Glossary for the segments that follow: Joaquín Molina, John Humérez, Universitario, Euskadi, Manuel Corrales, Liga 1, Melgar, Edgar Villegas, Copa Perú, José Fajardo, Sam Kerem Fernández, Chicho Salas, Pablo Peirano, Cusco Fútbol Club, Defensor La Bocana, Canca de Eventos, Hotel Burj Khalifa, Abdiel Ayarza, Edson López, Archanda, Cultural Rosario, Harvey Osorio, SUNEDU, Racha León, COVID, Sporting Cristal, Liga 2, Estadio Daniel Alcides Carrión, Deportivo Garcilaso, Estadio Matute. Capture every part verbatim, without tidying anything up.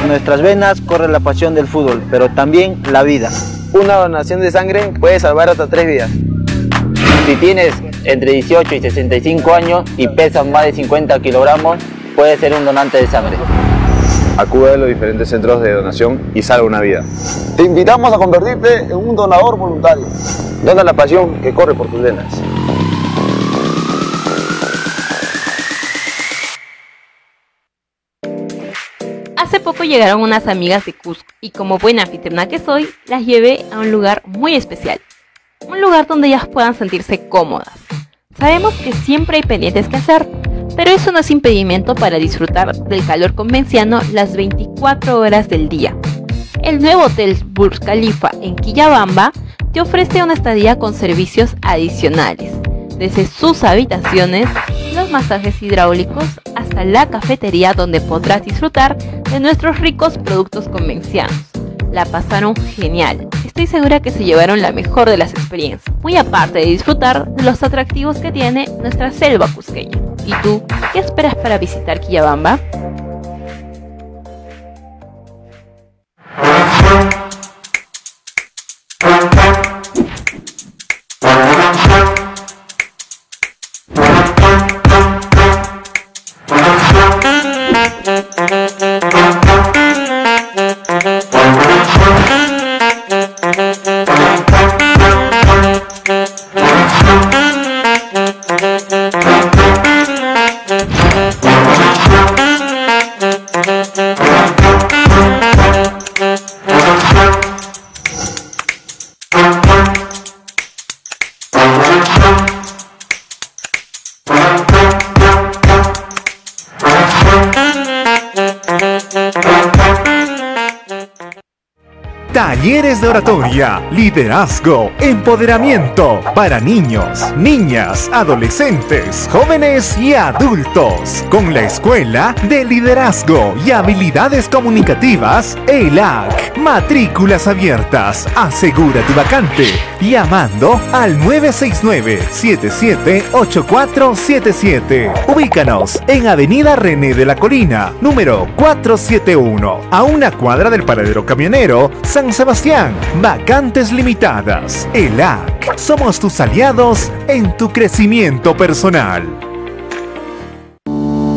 Por nuestras venas corre la pasión del fútbol, pero también la vida. Una donación de sangre puede salvar hasta tres vidas. Si tienes entre dieciocho y sesenta y cinco años y pesas más de cincuenta kilogramos, puedes ser un donante de sangre. Acude a los diferentes centros de donación y salva una vida. Te invitamos a convertirte en un donador voluntario. Dona la pasión que corre por tus venas. Hace poco llegaron unas amigas de Cusco y como buena anfitriona que soy, las llevé a un lugar muy especial. Un lugar donde ellas puedan sentirse cómodas. Sabemos que siempre hay pendientes que hacer, pero eso no es impedimento para disfrutar del calor convenciano las veinticuatro horas del día. El nuevo Hotel Burj Khalifa en Quillabamba te ofrece una estadía con servicios adicionales. Desde sus habitaciones, los masajes hidráulicos hasta la cafetería donde podrás disfrutar de nuestros ricos productos convencianos. La pasaron genial, estoy segura que se llevaron la mejor de las experiencias, muy aparte de disfrutar de los atractivos que tiene nuestra selva cusqueña. ¿Y tú, qué esperas para visitar Quillabamba? Talleres de oratoria, liderazgo, empoderamiento para niños, niñas, adolescentes, jóvenes y adultos. Con la Escuela de Liderazgo y Habilidades Comunicativas, ELAC. Matrículas abiertas. Asegura tu vacante llamando al nueve seis nueve, siete siete ocho cuatro siete siete. Ubícanos en Avenida René de la Colina, número cuatrocientos setenta y uno, a una cuadra del paradero camionero, San Sebastián. Vacantes limitadas. ELAC. Somos tus aliados en tu crecimiento personal.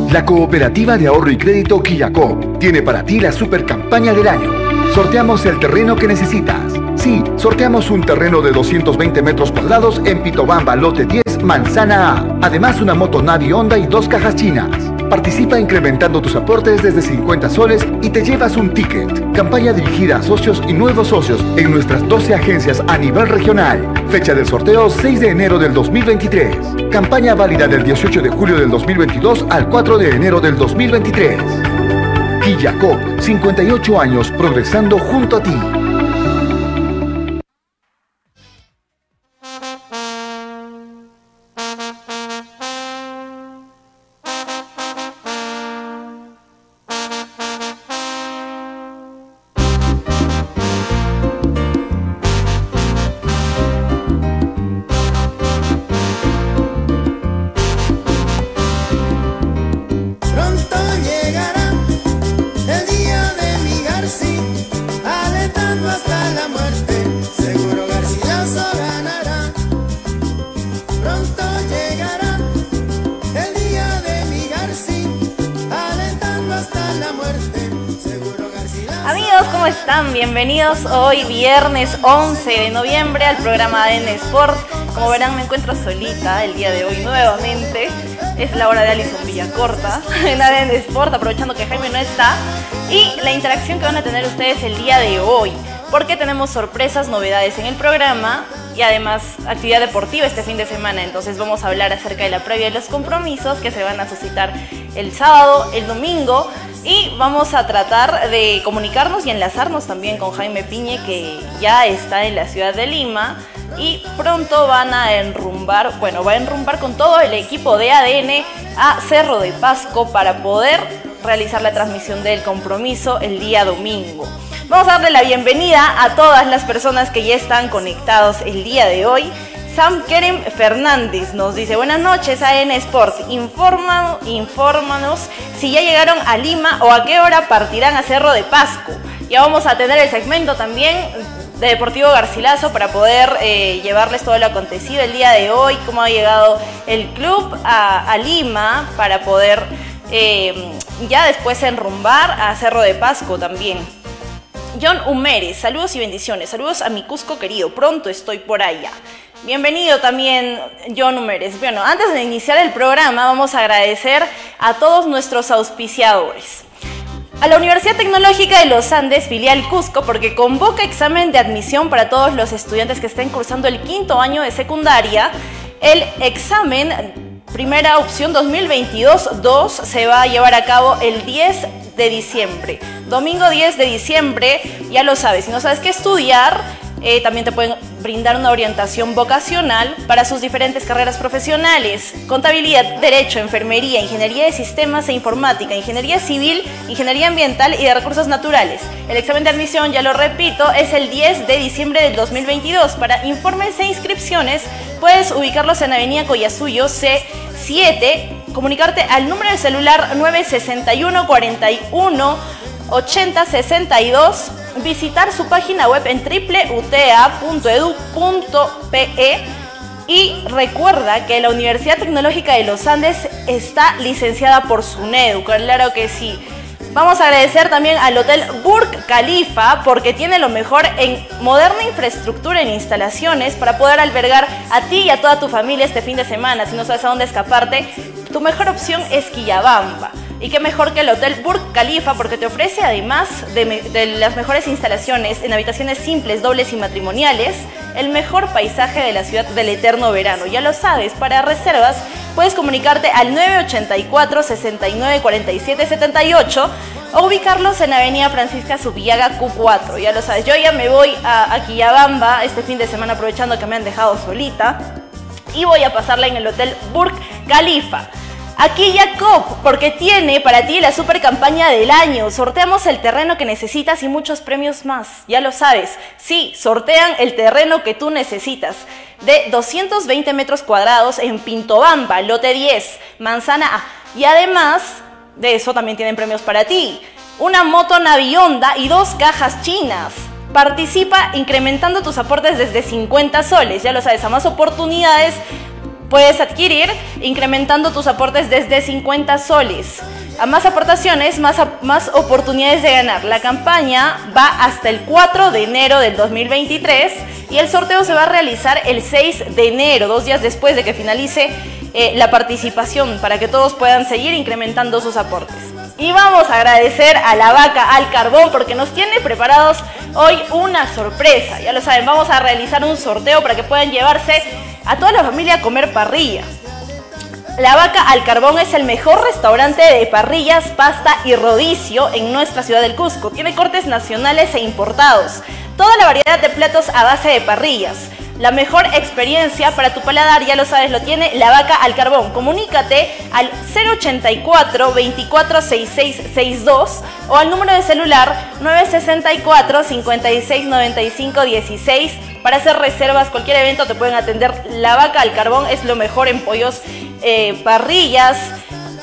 La Cooperativa de Ahorro y Crédito Quillacop tiene para ti la super campaña del año. Sorteamos el terreno que necesitas. Sí, sorteamos un terreno de doscientos veinte metros cuadrados en Pitobamba, lote diez, manzana A. Además, una moto Navi Honda y dos cajas chinas. Participa incrementando tus aportes desde cincuenta soles y te llevas un ticket. Campaña dirigida a socios y nuevos socios en nuestras doce agencias a nivel regional. Fecha del sorteo seis de enero del dos mil veintitrés. Campaña válida del dieciocho de julio del dos mil veintidós al cuatro de enero del dos mil veintitrés. Quillacop, cincuenta y ocho años progresando junto a ti. Bienvenidos hoy viernes once de noviembre al programa A D N Sport. Como verán, me encuentro solita el día de hoy nuevamente. Es la hora de Alison Villa Corta en A D N Sport, aprovechando que Jaime no está. Y la interacción que van a tener ustedes el día de hoy, porque tenemos sorpresas, novedades en el programa y además actividad deportiva este fin de semana. Entonces vamos a hablar acerca de la previa de los compromisos que se van a suscitar el sábado, el domingo. Y vamos a tratar de comunicarnos y enlazarnos también con Jaime Piña, que ya está en la ciudad de Lima y pronto van a enrumbar, bueno, va a enrumbar con todo el equipo de A D N a Cerro de Pasco para poder realizar la transmisión del compromiso el día domingo. Vamos a darle la bienvenida a todas las personas que ya están conectados el día de hoy. Sam Kerem Fernández nos dice: buenas noches, A D N Sport. Informa, infórmanos si ya llegaron a Lima o a qué hora partirán a Cerro de Pasco. Ya vamos a tener el segmento también de Deportivo Garcilaso para poder eh, llevarles todo lo acontecido el día de hoy, cómo ha llegado el club a, a Lima para poder eh, ya después enrumbar a Cerro de Pasco también. John Humérez, saludos y bendiciones. Saludos a mi Cusco querido, pronto estoy por allá. Bienvenido también, John Humérez. Bueno, antes de iniciar el programa vamos a agradecer a todos nuestros auspiciadores. A la Universidad Tecnológica de los Andes, filial Cusco, porque convoca examen de admisión para todos los estudiantes que estén cursando el quinto año de secundaria. El examen primera opción dos mil veintidós dos se va a llevar a cabo el diez de diciembre. Domingo diez de diciembre, ya lo sabes, si no sabes qué estudiar, Eh, también te pueden brindar una orientación vocacional para sus diferentes carreras profesionales: contabilidad, derecho, enfermería, ingeniería de sistemas e informática, ingeniería civil, ingeniería ambiental y de recursos naturales. El examen de admisión, ya lo repito, es el diez de diciembre del dos mil veintidós. Para informes e inscripciones puedes ubicarlos en Avenida Collasuyo C siete, comunicarte al número de celular nueve seis uno, cuatro uno, ocho cero seis dos, visitar su página web en doble u doble u doble u punto u t a punto edu punto pe y recuerda que la Universidad Tecnológica de los Andes está licenciada por SUNEDU, claro que sí. Vamos a agradecer también al Hotel Burj Khalifa porque tiene lo mejor en moderna infraestructura en instalaciones para poder albergar a ti y a toda tu familia este fin de semana. Si no sabes a dónde escaparte, tu mejor opción es Quillabamba. Y qué mejor que el Hotel Burj Khalifa porque te ofrece, además de, de las mejores instalaciones en habitaciones simples, dobles y matrimoniales, el mejor paisaje de la ciudad del eterno verano. Ya lo sabes, para reservas puedes comunicarte al nueve ocho cuatro, seis nueve cuatro siete siete ocho o ubicarlos en Avenida Francisca Subiaga Q cuatro. Ya lo sabes, yo ya me voy a, a Quillabamba este fin de semana aprovechando que me han dejado solita y voy a pasarla en el Hotel Burj Khalifa. Aquí Jacob, porque tiene para ti la super campaña del año. Sorteamos el terreno que necesitas y muchos premios más. Ya lo sabes, sí, sortean el terreno que tú necesitas. De doscientos veinte metros cuadrados en Pintobamba, lote diez, manzana A. Y además de eso también tienen premios para ti: una moto Navionda y dos cajas chinas. Participa incrementando tus aportes desde cincuenta soles. Ya lo sabes, a más oportunidades puedes adquirir incrementando tus aportes desde cincuenta soles. A más aportaciones, más, más oportunidades de ganar. La campaña va hasta el cuatro de enero del dos mil veintitrés y el sorteo se va a realizar el seis de enero, dos días después de que finalice eh, la participación, para que todos puedan seguir incrementando sus aportes. Y vamos a agradecer a La Vaca al Carbón porque nos tiene preparados hoy una sorpresa. Ya lo saben, vamos a realizar un sorteo para que puedan llevarse a toda la familia a comer parrilla. La Vaca al Carbón es el mejor restaurante de parrillas, pasta y rodicio en nuestra ciudad del Cusco. Tiene cortes nacionales e importados, toda la variedad de platos a base de parrillas. La mejor experiencia para tu paladar, ya lo sabes, lo tiene La Vaca al Carbón. Comunícate al cero ochenta y cuatro, veinticuatro, sesenta y seis sesenta y dos o al número de celular nueve sesenta y cuatro, cincuenta y seis noventa y cinco dieciséis para hacer reservas. Cualquier evento te pueden atender. La Vaca al Carbón es lo mejor en pollos, eh, parrillas,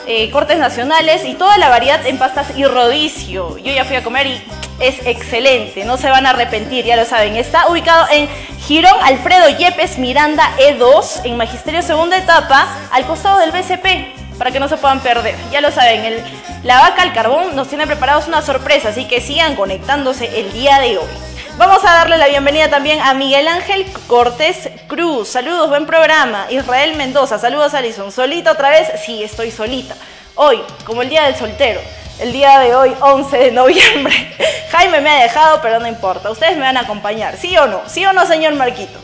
eh, cortes nacionales y toda la variedad en pastas y rodicio. Yo ya fui a comer y es excelente, no se van a arrepentir, ya lo saben. Está ubicado en Girón Alfredo Yepes Miranda E dos, en Magisterio Segunda Etapa, al costado del B C P, para que no se puedan perder. Ya lo saben, el, La Vaca al Carbón nos tiene preparados una sorpresa, así que sigan conectándose el día de hoy. Vamos a darle la bienvenida también a Miguel Ángel Cortés Cruz. Saludos, buen programa. Israel Mendoza, saludos Alison. ¿Solita otra vez? Sí, estoy solita. Hoy, como el día del soltero. El día de hoy, once de noviembre. Jaime me ha dejado, pero no importa. Ustedes me van a acompañar, ¿sí o no? ¿Sí o no, señor Marquito?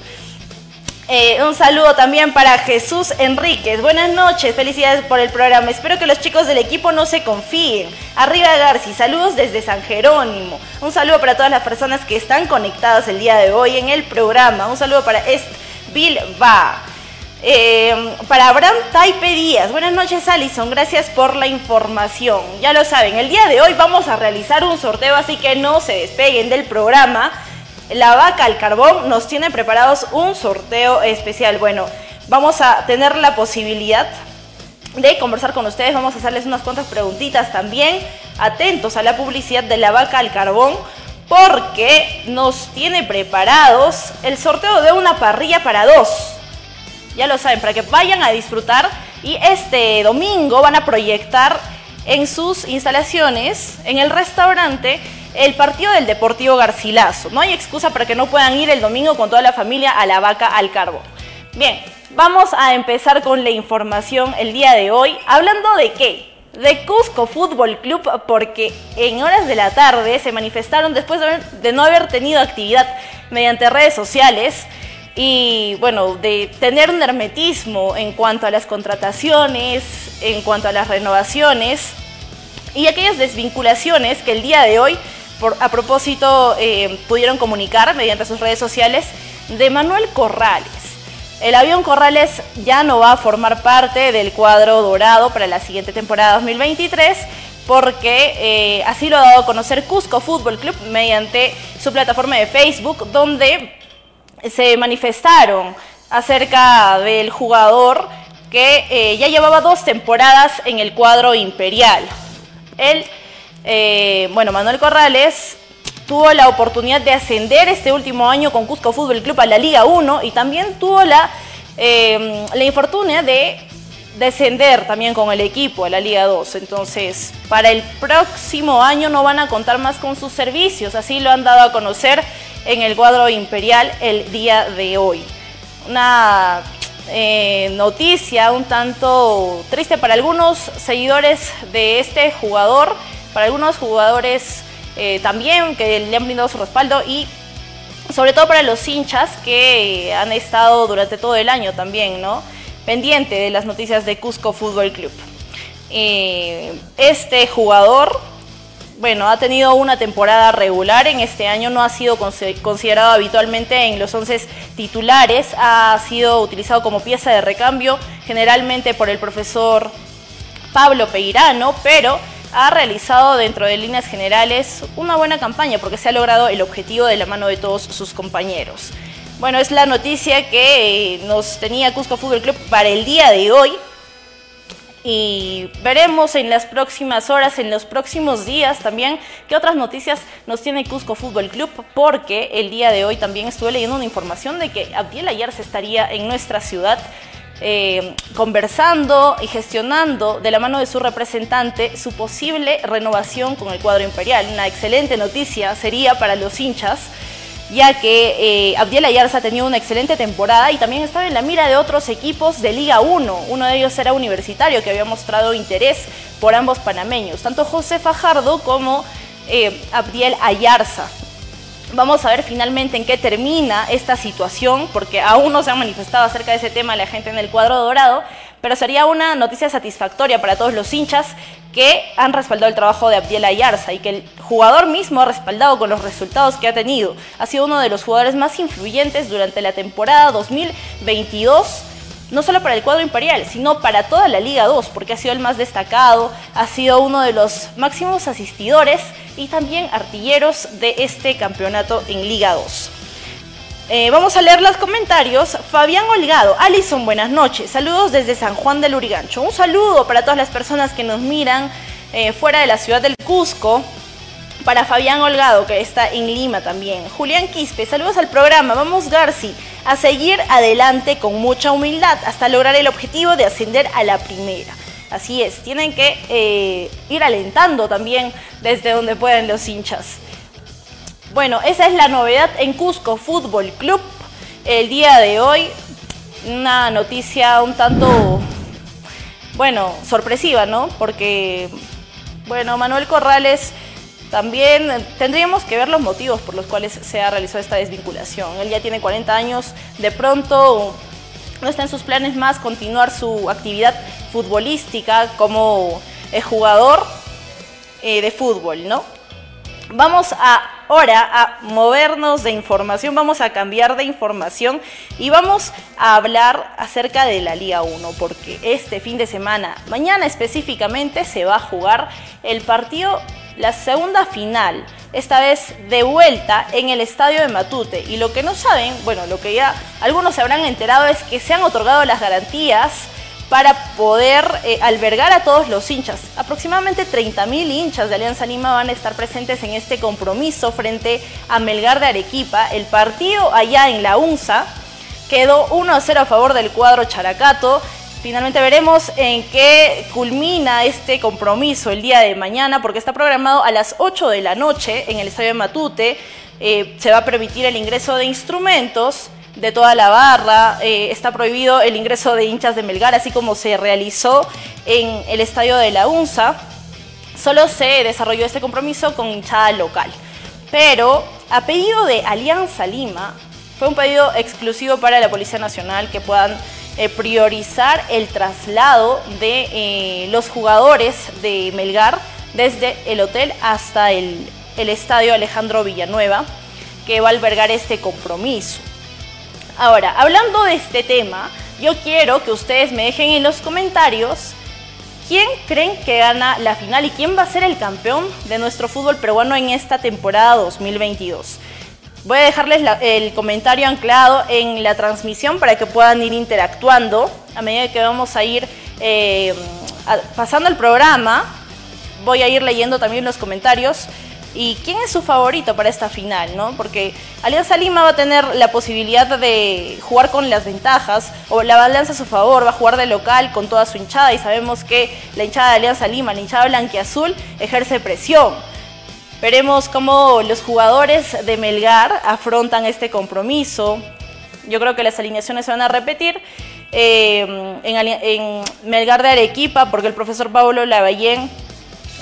Eh, un saludo también para Jesús Enríquez. Buenas noches, felicidades por el programa. Espero que los chicos del equipo no se confíen. Arriba Garci, saludos desde San Jerónimo. Un saludo para todas las personas que están conectadas el día de hoy en el programa. Un saludo para Est Bilba. Eh, para Abraham Taipe Díaz, buenas noches Alison, gracias por la información. Ya lo saben, el día de hoy vamos a realizar un sorteo, así que no se despeguen del programa. La Vaca al Carbón nos tiene preparados un sorteo especial. Bueno, vamos a tener la posibilidad de conversar con ustedes, vamos a hacerles unas cuantas preguntitas también. Atentos a la publicidad de La Vaca al Carbón, porque nos tiene preparados el sorteo de una parrilla para dos. Ya lo saben, para que vayan a disfrutar. Y este domingo van a proyectar en sus instalaciones, en el restaurante, el partido del Deportivo Garcilaso. No hay excusa para que no puedan ir el domingo con toda la familia a La Vaca al Carbón. Bien, vamos a empezar con la información el día de hoy. ¿Hablando de qué? De Cusco Fútbol Club, porque en horas de la tarde se manifestaron después de, haber, de no haber tenido actividad mediante redes sociales y, bueno, de tener un hermetismo en cuanto a las contrataciones, en cuanto a las renovaciones y aquellas desvinculaciones que el día de hoy, por, a propósito, eh, pudieron comunicar mediante sus redes sociales de Manuel Corrales. El avión Corrales ya no va a formar parte del cuadro dorado para la siguiente temporada dos mil veintitrés, porque eh, así lo ha dado a conocer Cusco Fútbol Club mediante su plataforma de Facebook, donde se manifestaron acerca del jugador que eh, ya llevaba dos temporadas en el cuadro imperial. Él, eh, bueno, Manuel Corrales tuvo la oportunidad de ascender este último año con Cusco Fútbol Club a la Liga uno y también tuvo la, eh, la infortunidad de descender también con el equipo a la Liga dos. Entonces, para el próximo año no van a contar más con sus servicios, así lo han dado a conocer en el cuadro imperial el día de hoy. Una eh, noticia un tanto triste para algunos seguidores de este jugador, para algunos jugadores Eh, también que le han brindado su respaldo y sobre todo para los hinchas que han estado durante todo el año también, ¿no?, pendiente de las noticias de Cusco Fútbol Club. Eh, este jugador, bueno, ha tenido una temporada regular en este año, no ha sido considerado habitualmente en los once titulares, ha sido utilizado como pieza de recambio generalmente por el profesor Pablo Peirano, pero ha realizado dentro de líneas generales una buena campaña porque se ha logrado el objetivo de la mano de todos sus compañeros. Bueno, es la noticia que nos tenía Cusco Fútbol Club para el día de hoy y veremos en las próximas horas, en los próximos días también, qué otras noticias nos tiene Cusco Fútbol Club, porque el día de hoy también estuve leyendo una información de que Abdiel Ayarza estaría en nuestra ciudad Eh, conversando y gestionando de la mano de su representante su posible renovación con el cuadro imperial. Una excelente noticia sería para los hinchas, ya que eh, Abdiel Ayarza ha tenido una excelente temporada y también estaba en la mira de otros equipos de Liga uno. Uno de ellos era Universitario, que había mostrado interés por ambos panameños, tanto José Fajardo como eh, Abdiel Ayarza. Vamos a ver finalmente en qué termina esta situación, porque aún no se ha manifestado acerca de ese tema la gente en el cuadro dorado, pero sería una noticia satisfactoria para todos los hinchas que han respaldado el trabajo de Abdiel Ayarza y que el jugador mismo ha respaldado con los resultados que ha tenido. Ha sido uno de los jugadores más influyentes durante la temporada dos mil veintidós, no solo para el cuadro imperial, sino para toda la Liga dos, porque ha sido el más destacado, ha sido uno de los máximos asistidores y también artilleros de este campeonato en Liga dos. Eh, vamos a leer los comentarios. Fabián Holgado: Alison, buenas noches, saludos desde San Juan del Lurigancho. Un saludo para todas las personas que nos miran eh, fuera de la ciudad del Cusco. Para Fabián Holgado, que está en Lima también. Julián Quispe: saludos al programa. Vamos, Garci, a seguir adelante con mucha humildad hasta lograr el objetivo de ascender a la primera. Así es, tienen que eh, ir alentando también desde donde pueden los hinchas. Bueno, esa es la novedad en Cusco Fútbol Club el día de hoy. Una noticia un tanto, bueno, sorpresiva, ¿no? Porque, bueno, Manuel Corrales... También tendríamos que ver los motivos por los cuales se ha realizado esta desvinculación. Él ya tiene cuarenta años, de pronto no está en sus planes más continuar su actividad futbolística como jugador eh, de fútbol, ¿no? Vamos ahora a movernos de información, vamos a cambiar de información y vamos a hablar acerca de la Liga uno, porque este fin de semana, mañana específicamente, se va a jugar el partido, la segunda final esta vez de vuelta en el estadio de Matute. Y lo que no saben, bueno, lo que ya algunos se habrán enterado es que se han otorgado las garantías para poder eh, albergar a todos los hinchas. Aproximadamente treinta mil hinchas de Alianza Lima van a estar presentes en este compromiso frente a Melgar de Arequipa. El partido allá en la UNSA quedó uno a cero a favor del cuadro characato. Finalmente veremos en qué culmina este compromiso el día de mañana, porque está programado a las ocho de la noche en el estadio de Matute. Eh, se va a permitir el ingreso de instrumentos de toda la barra, eh, está prohibido el ingreso de hinchas de Melgar, así como se realizó en el estadio de la UNSA. Solo se desarrolló este compromiso con hinchada local. Pero a pedido de Alianza Lima, fue un pedido exclusivo para la Policía Nacional que puedan Eh, priorizar el traslado de eh, los jugadores de Melgar desde el hotel hasta el, el estadio Alejandro Villanueva, que va a albergar este compromiso. Ahora, hablando de este tema, yo quiero que ustedes me dejen en los comentarios quién creen que gana la final y quién va a ser el campeón de nuestro fútbol peruano en esta temporada dos mil veintidós. Voy a dejarles la, el comentario anclado en la transmisión para que puedan ir interactuando. A medida que vamos a ir eh, a, pasando el programa, voy a ir leyendo también los comentarios. ¿Y quién es su favorito para esta final, no? Porque Alianza Lima va a tener la posibilidad de jugar con las ventajas, o la balanza a su favor, va a jugar de local con toda su hinchada. Y sabemos que la hinchada de Alianza Lima, la hinchada blanquiazul, ejerce presión. Veremos cómo los jugadores de Melgar afrontan este compromiso. Yo creo que las alineaciones se van a repetir eh, en, en Melgar de Arequipa, porque el profesor Pablo Lavallén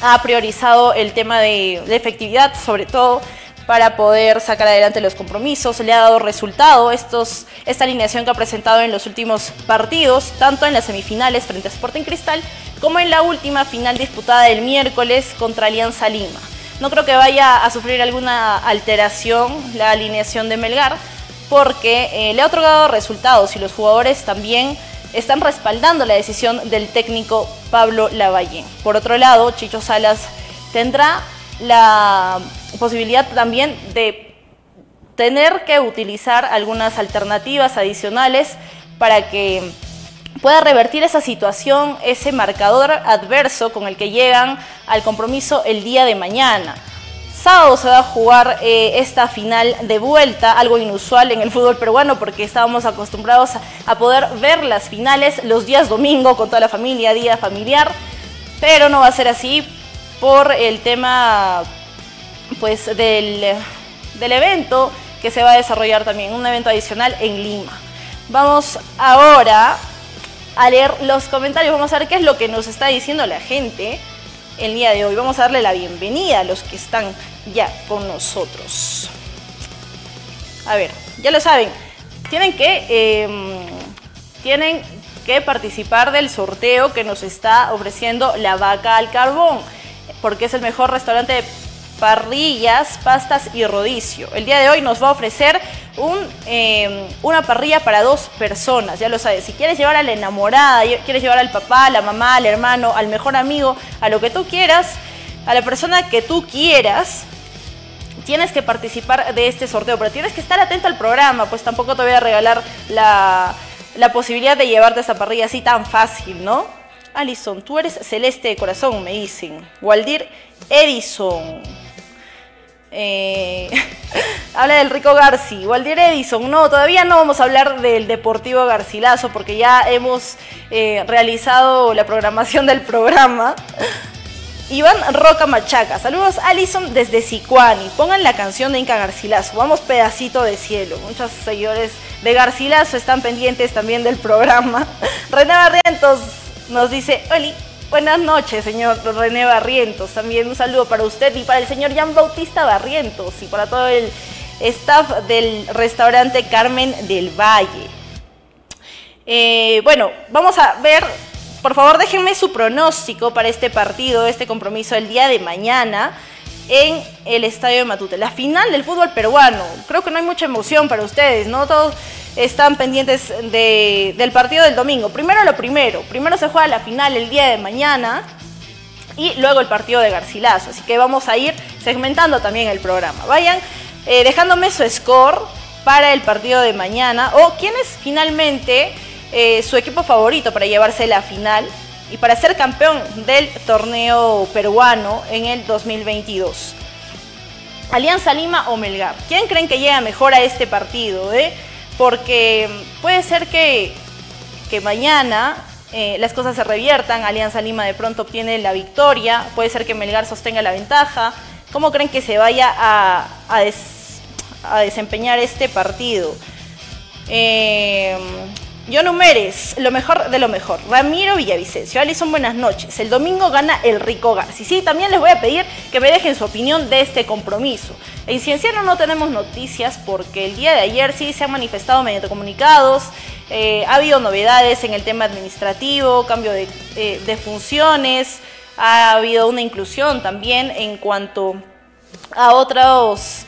ha priorizado el tema de, de efectividad, sobre todo para poder sacar adelante los compromisos. Le ha dado resultado estos, esta alineación que ha presentado en los últimos partidos, tanto en las semifinales frente a Sporting Cristal, como en la última final disputada el miércoles contra Alianza Lima. No creo que vaya a sufrir alguna alteración la alineación de Melgar, porque eh, le ha otorgado resultados y los jugadores también están respaldando la decisión del técnico Pablo Lavallén. Por otro lado, Chicho Salas tendrá la posibilidad también de tener que utilizar algunas alternativas adicionales para que pueda revertir esa situación, ese marcador adverso con el que llegan al compromiso el día de mañana. Sábado se va a jugar eh, esta final de vuelta, algo inusual en el fútbol peruano porque estábamos acostumbrados a, a poder ver las finales los días domingo con toda la familia, día familiar, pero no va a ser así por el tema pues, del, del evento que se va a desarrollar también, un evento adicional en Lima. Vamos ahora a leer los comentarios, vamos a ver qué es lo que nos está diciendo la gente el día de hoy. Vamos a darle la bienvenida a los que están ya con nosotros. A ver, ya lo saben, tienen que, eh, tienen que participar del sorteo que nos está ofreciendo La Vaca al Carbón, porque es el mejor restaurante de parrillas, pastas y rodicio. El día de hoy nos va a ofrecer un, eh, una parrilla para dos personas, ya lo sabes. Si quieres llevar a la enamorada, quieres llevar al papá, a la mamá, al hermano, al mejor amigo, a lo que tú quieras, a la persona que tú quieras, tienes que participar de este sorteo, pero tienes que estar atento al programa, pues tampoco te voy a regalar la, la posibilidad de llevarte a esa parrilla así tan fácil, ¿no? Alison, tú eres celeste de corazón, me dicen. Waldir Edison. Eh, habla del rico Garci. Waldir Edison, no, todavía no vamos a hablar del Deportivo Garcilaso porque ya hemos eh, realizado la programación del programa. Iván Roca Machaca, saludos Alison desde Sicuani. Pongan la canción de Inca Garcilaso, vamos pedacito de cielo. Muchos seguidores de Garcilaso están pendientes también del programa. René Barrientos nos dice, Oli, buenas noches, señor René Barrientos. También un saludo para usted y para el señor Jean Bautista Barrientos y para todo el staff del restaurante Carmen del Valle. Eh, bueno, vamos a ver, por favor déjenme su pronóstico para este partido, este compromiso el día de mañana en el estadio de Matute, la final del fútbol peruano. Creo que no hay mucha emoción para ustedes, ¿no? Todos están pendientes de, del partido del domingo. Primero lo primero, primero se juega la final el día de mañana y luego el partido de Garcilaso, así que vamos a ir segmentando también el programa. Vayan eh, dejándome su score para el partido de mañana o quién es finalmente eh, su equipo favorito para llevarse la final y para ser campeón del torneo peruano en el dos mil veintidós. Alianza Lima o Melgar. ¿Quién creen que llega mejor a este partido? Eh? Porque puede ser que, que mañana eh, las cosas se reviertan, Alianza Lima de pronto obtiene la victoria, puede ser que Melgar sostenga la ventaja. ¿Cómo creen que se vaya a, a, des, a desempeñar este partido? Eh, John Humérez, lo mejor de lo mejor. Ramiro Villavicencio, Alison, buenas noches. El domingo gana el rico Garci. Sí, también les voy a pedir que me dejen su opinión de este compromiso. En Cienciano no tenemos noticias porque el día de ayer sí se han manifestado mediante comunicados. Eh, ha habido novedades en el tema administrativo, cambio de, eh, de funciones. Ha habido una inclusión también en cuanto a otros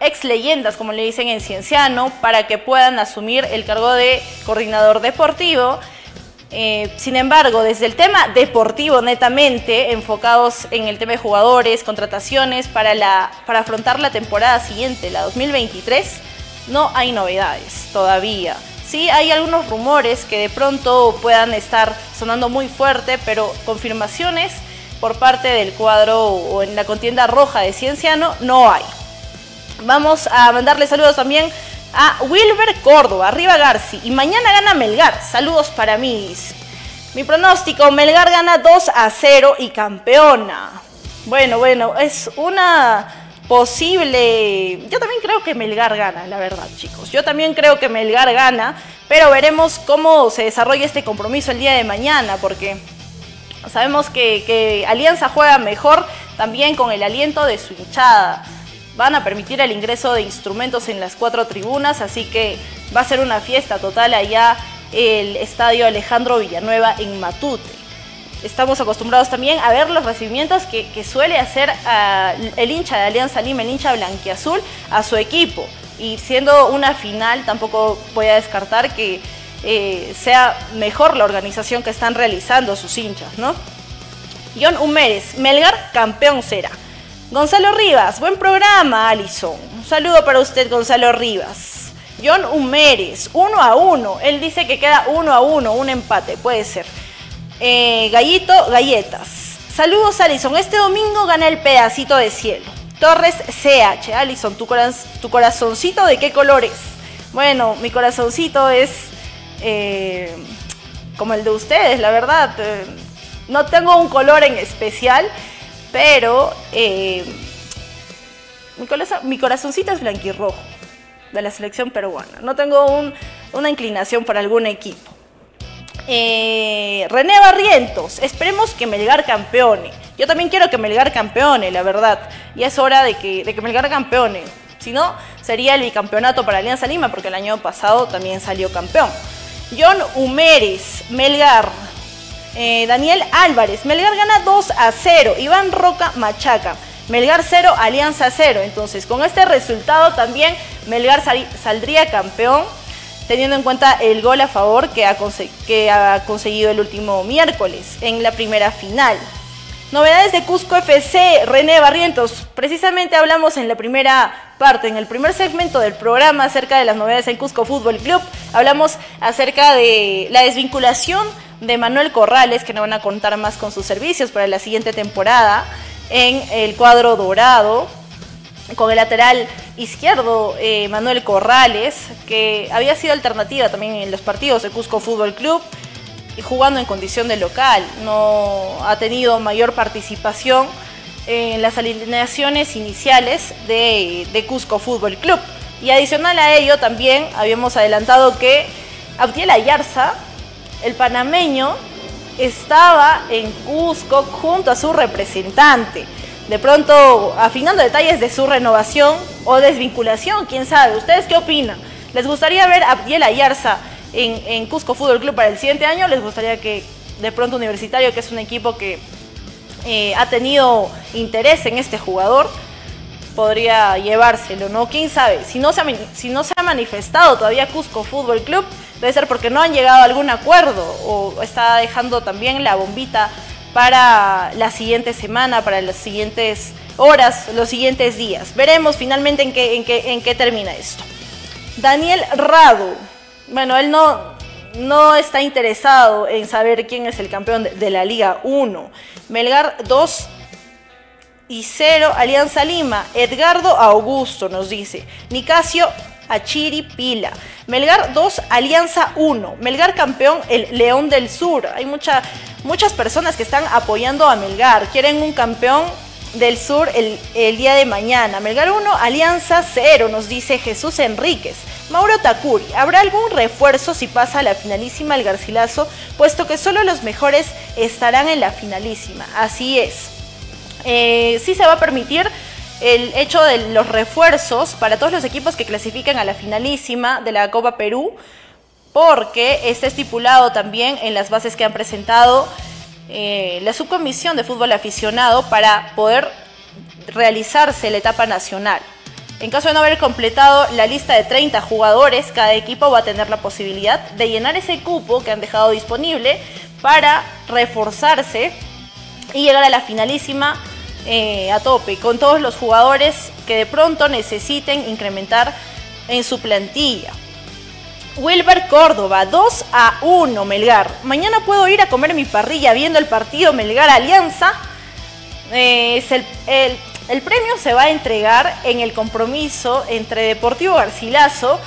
ex leyendas, como le dicen en Cienciano, para que puedan asumir el cargo de coordinador deportivo. Eh, sin embargo, desde el tema deportivo netamente, enfocados en el tema de jugadores, contrataciones para, la, para afrontar la temporada siguiente, la dos mil veintitrés, no hay novedades todavía. Sí, hay algunos rumores que de pronto puedan estar sonando muy fuerte, pero confirmaciones por parte del cuadro o en la contienda roja de Cienciano no hay. Vamos a mandarle saludos también a Wilber Córdoba. Arriba Garci. Y mañana gana Melgar. Saludos para mí. Mi pronóstico, Melgar gana dos a cero y campeona. Bueno, bueno, es una posible... Yo también creo que Melgar gana, la verdad, chicos. Yo también creo que Melgar gana. Pero veremos cómo se desarrolla este compromiso el día de mañana. Porque sabemos que, que Alianza juega mejor también con el aliento de su hinchada. Van a permitir el ingreso de instrumentos en las cuatro tribunas, así que va a ser una fiesta total allá el Estadio Alejandro Villanueva en Matute. Estamos acostumbrados también a ver los recibimientos que, que suele hacer uh, el hincha de Alianza Lima, el hincha blanquiazul, a su equipo. Y siendo una final, tampoco voy a descartar que eh, sea mejor la organización que están realizando sus hinchas, ¿no? John Humérez, Melgar campeón será. Gonzalo Rivas, buen programa, Alison. Un saludo para usted, Gonzalo Rivas. John Humérez, uno a uno. Él dice que queda uno a uno, un empate, puede ser. Eh, Gallito Galletas. Saludos, Alison. Este domingo gana el pedacito de cielo. Torres C H. Alison, ¿tu, coraz tu corazoncito de qué color es? Bueno, mi corazoncito es eh, como el de ustedes, la verdad. Eh, no tengo un color en especial. Pero eh, mi, corazon, mi corazoncito es blanquirrojo de la selección peruana. No tengo un, una inclinación para algún equipo. Eh, René Barrientos, esperemos que Melgar campeone. Yo también quiero que Melgar campeone, la verdad. Y es hora de que, de que Melgar campeone. Si no, sería el bicampeonato para Alianza Lima, porque el año pasado también salió campeón. John Humérez, Melgar. Eh, Daniel Álvarez, Melgar gana dos a cero. Iván Roca Machaca, Melgar cero, Alianza cero. Entonces, con este resultado también Melgar sal saldría campeón, teniendo en cuenta el gol a favor que ha, que ha conseguido el último miércoles en la primera final. Novedades de Cusco F C, René Barrientos. Precisamente hablamos en la primera parte, en el primer segmento del programa, acerca de las novedades en Cusco Fútbol Club. Hablamos acerca de la desvinculación de Manuel Corrales, que no van a contar más con sus servicios para la siguiente temporada en el cuadro dorado, con el lateral izquierdo eh, Manuel Corrales, que había sido alternativa también en los partidos de Cusco Fútbol Club, jugando en condición de local. No ha tenido mayor participación en las alineaciones iniciales de, de Cusco Fútbol Club. Y adicional a ello también habíamos adelantado que Abdiel Ayarza, el panameño, estaba en Cusco junto a su representante, de pronto afinando detalles de su renovación o desvinculación, quién sabe. ¿Ustedes qué opinan? ¿Les gustaría ver a Abdiel Ayarza En, en Cusco Fútbol Club para el siguiente año? ¿Les gustaría que de pronto Universitario, que es un equipo que eh, ha tenido interés en este jugador, podría llevárselo, no? ¿Quién sabe? Si no, se ha, si no se ha manifestado todavía Cusco Fútbol Club, debe ser porque no han llegado a algún acuerdo, o está dejando también la bombita para la siguiente semana, para los siguientes horas, los siguientes días. Veremos finalmente en qué, en qué, en qué termina esto. Daniel Rado, bueno, él no, no está interesado en saber quién es el campeón de, de la Liga uno. Melgar dos y cero, Alianza Lima. Edgardo Augusto nos dice, Nicasio Achiri Pila. Melgar dos, Alianza uno. Melgar campeón, el León del Sur. Hay mucha, muchas personas que están apoyando a Melgar. Quieren un campeón del sur el, el día de mañana. Melgar uno, Alianza cero, nos dice Jesús Enríquez. Mauro Takuri, ¿habrá algún refuerzo si pasa a la finalísima el Garcilaso? Puesto que solo los mejores estarán en la finalísima. Así es. Eh, sí se va a permitir el hecho de los refuerzos para todos los equipos que clasifican a la finalísima de la Copa Perú, porque está estipulado también en las bases que han presentado eh, la subcomisión de fútbol aficionado para poder realizarse la etapa nacional. En caso de no haber completado la lista de treinta jugadores, cada equipo va a tener la posibilidad de llenar ese cupo que han dejado disponible para reforzarse y llegar a la finalísima eh, a tope, con todos los jugadores que de pronto necesiten incrementar en su plantilla. Wilber Córdoba, dos a uno Melgar. Mañana puedo ir a comer mi parrilla viendo el partido Melgar Alianza. Eh, es el, el, el premio se va a entregar en el compromiso entre Deportivo Garcilaso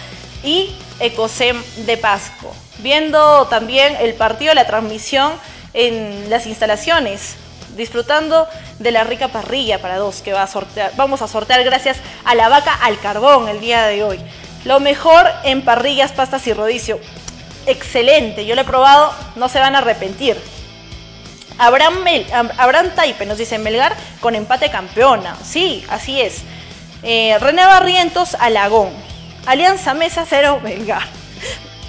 y Ecosem de Pasco. Viendo también el partido, la transmisión en las instalaciones, disfrutando de la rica parrilla para dos que va a sortear, vamos a sortear gracias a La Vaca al Carbón el día de hoy. Lo mejor en parrillas, pastas y rodicio. Excelente, yo lo he probado, no se van a arrepentir. Abraham, Mel, Abraham Taipe nos dice, Melgar con empate campeona. Sí, así es. eh, René Barrientos Alagón, Alianza Mesa cero, Melgar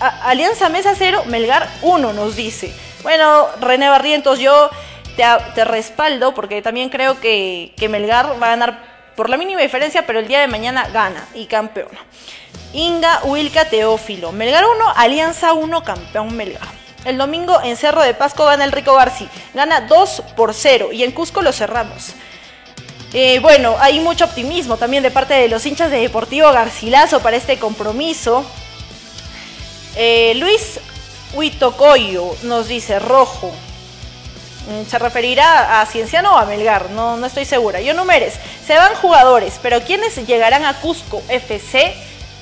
a, Alianza Mesa cero, Melgar uno, nos dice. Bueno, René Barrientos, yo te, te respaldo porque también creo que, que Melgar va a ganar por la mínima diferencia, pero el día de mañana gana y campeona. Inga Wilca Teófilo, Melgar uno, Alianza uno, campeón Melgar. El domingo en Cerro de Pasco gana el Rico Garci, gana dos por cero y en Cusco lo cerramos. Eh, bueno, hay mucho optimismo también de parte de los hinchas de Deportivo Garcilaso para este compromiso. Eh, Luis Huitocoyo nos dice, rojo. Se referirá a Cienciano o a Melgar, no, no estoy segura. John Humérez, se van jugadores, pero quienes llegarán a Cusco F C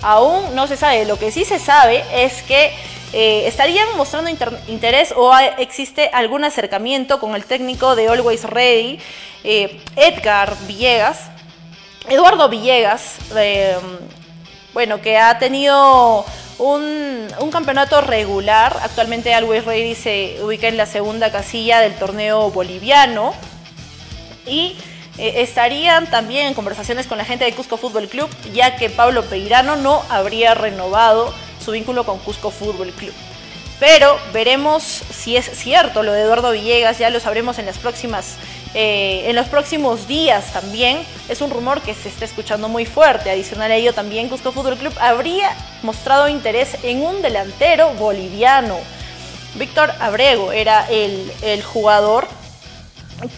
aún no se sabe. Lo que sí se sabe es que eh, estarían mostrando interés o hay, existe algún acercamiento con el técnico de Always Ready, eh, Edgar Villegas, Eduardo Villegas, eh, bueno, que ha tenido Un, un campeonato regular. Actualmente Always Ready se ubica en la segunda casilla del torneo boliviano y eh, estarían también en conversaciones con la gente de Cusco Fútbol Club, ya que Pablo Peirano no habría renovado su vínculo con Cusco Fútbol Club. Pero veremos si es cierto lo de Eduardo Villegas, ya lo sabremos en las próximas eh, en los próximos días también. Es un rumor que se está escuchando muy fuerte. Adicional a ello también Cusco Fútbol Club habría mostrado interés en un delantero boliviano. Víctor Abrego era el, el jugador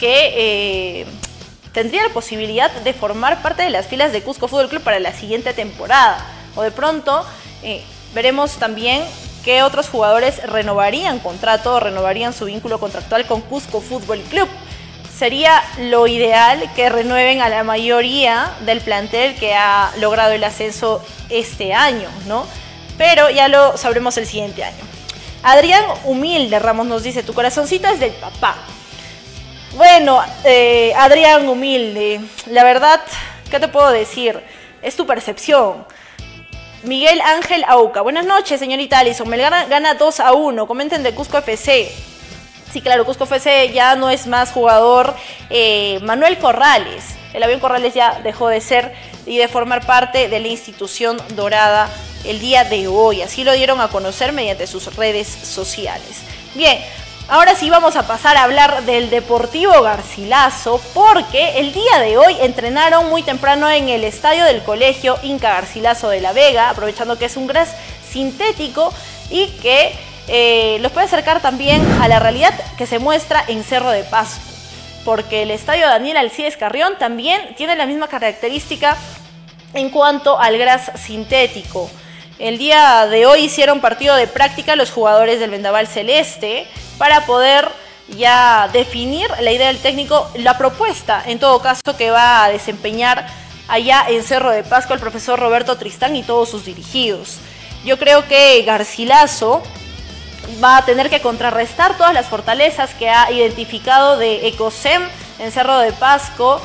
que eh, tendría la posibilidad de formar parte de las filas de Cusco Fútbol Club para la siguiente temporada. O de pronto eh, veremos también que otros jugadores renovarían contrato o renovarían su vínculo contractual con Cusco Fútbol Club. Sería lo ideal que renueven a la mayoría del plantel que ha logrado el ascenso este año, ¿no? Pero ya lo sabremos el siguiente año. Adrián Humilde Ramos nos dice, tu corazoncito es del papá. Bueno, eh, Adrián Humilde, la verdad, ¿qué te puedo decir? Es tu percepción. Miguel Ángel Auca, buenas noches señorita Alison, Melgar gana dos a uno, comenten de Cusco F C. Sí, claro, Cusco F C ya no es más jugador eh, Manuel Corrales, el avión Corrales ya dejó de ser y de formar parte de la institución dorada el día de hoy, así lo dieron a conocer mediante sus redes sociales. Bien, ahora sí vamos a pasar a hablar del Deportivo Garcilaso, porque el día de hoy entrenaron muy temprano en el estadio del colegio Inca Garcilaso de La Vega, aprovechando que es un gras sintético y que eh, los puede acercar también a la realidad que se muestra en Cerro de Pasco. porque el Estadio Daniel Alcides Carrión también tiene la misma característica en cuanto al gras sintético. El día de hoy hicieron partido de práctica los jugadores del Vendaval Celeste para poder ya definir la idea del técnico, la propuesta en todo caso que va a desempeñar allá en Cerro de Pasco el profesor Roberto Tristán y todos sus dirigidos. Yo creo que Garcilaso va a tener que contrarrestar todas las fortalezas que ha identificado de Ecosem en Cerro de Pasco.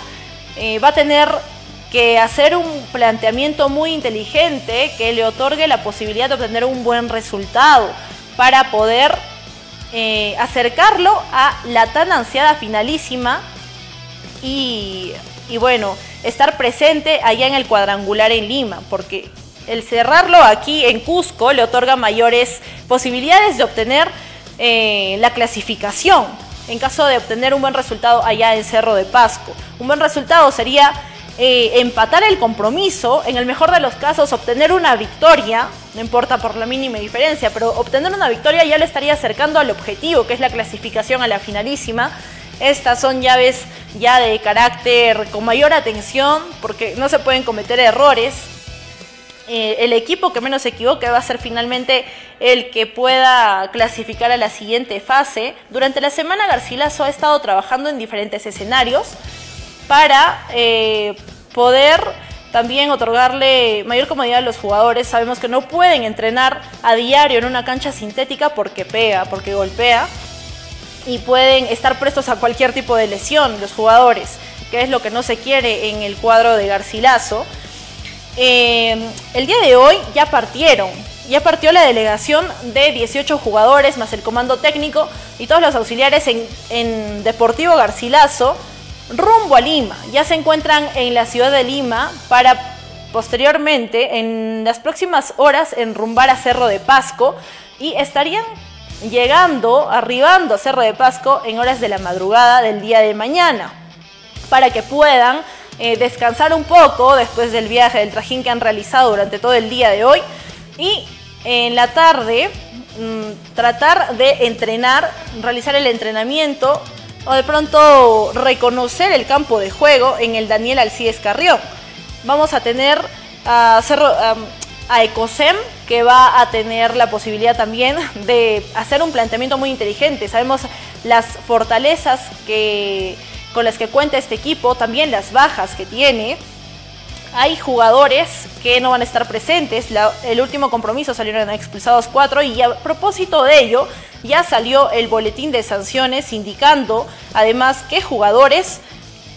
Eh, va a tener que hacer un planteamiento muy inteligente que le otorgue la posibilidad de obtener un buen resultado para poder eh, acercarlo a la tan ansiada finalísima y, y bueno, estar presente allá en el cuadrangular en Lima, porque el cerrarlo aquí en Cusco le otorga mayores posibilidades de obtener eh, la clasificación en caso de obtener un buen resultado allá en Cerro de Pasco. Un buen resultado sería Eh, empatar el compromiso, en el mejor de los casos obtener una victoria, no importa por la mínima diferencia, pero obtener una victoria ya le estaría acercando al objetivo, que es la clasificación a la finalísima. Estas son llaves ya de carácter con mayor atención, porque no se pueden cometer errores. Eh, el equipo que menos se equivoque va a ser finalmente el que pueda clasificar a la siguiente fase. Durante la semana Garcilaso ha estado trabajando en diferentes escenarios para eh, poder también otorgarle mayor comodidad a los jugadores. Sabemos que no pueden entrenar a diario en una cancha sintética porque pega, porque golpea, y pueden estar prestos a cualquier tipo de lesión los jugadores, que es lo que no se quiere en el cuadro de Garcilaso. Eh, el día de hoy ya partieron, ya partió la delegación de dieciocho jugadores más el comando técnico y todos los auxiliares en, en Deportivo Garcilaso, rumbo a Lima. Ya se encuentran en la ciudad de Lima para posteriormente, en las próximas horas, enrumbar a Cerro de Pasco y estarían llegando, arribando a Cerro de Pasco en horas de la madrugada del día de mañana para que puedan eh, descansar un poco después del viaje, del trajín que han realizado durante todo el día de hoy, y en la tarde mmm, tratar de entrenar, realizar el entrenamiento o de pronto reconocer el campo de juego en el Daniel Alcides Carrión. Vamos a tener a, Cerro, a Ecosem, que va a tener la posibilidad también de hacer un planteamiento muy inteligente. Sabemos las fortalezas que, con las que cuenta este equipo, también las bajas que tiene. Hay jugadores que no van a estar presentes. La, el último compromiso salieron expulsados cuatro, y a propósito de ello ya salió el boletín de sanciones indicando además que jugadores,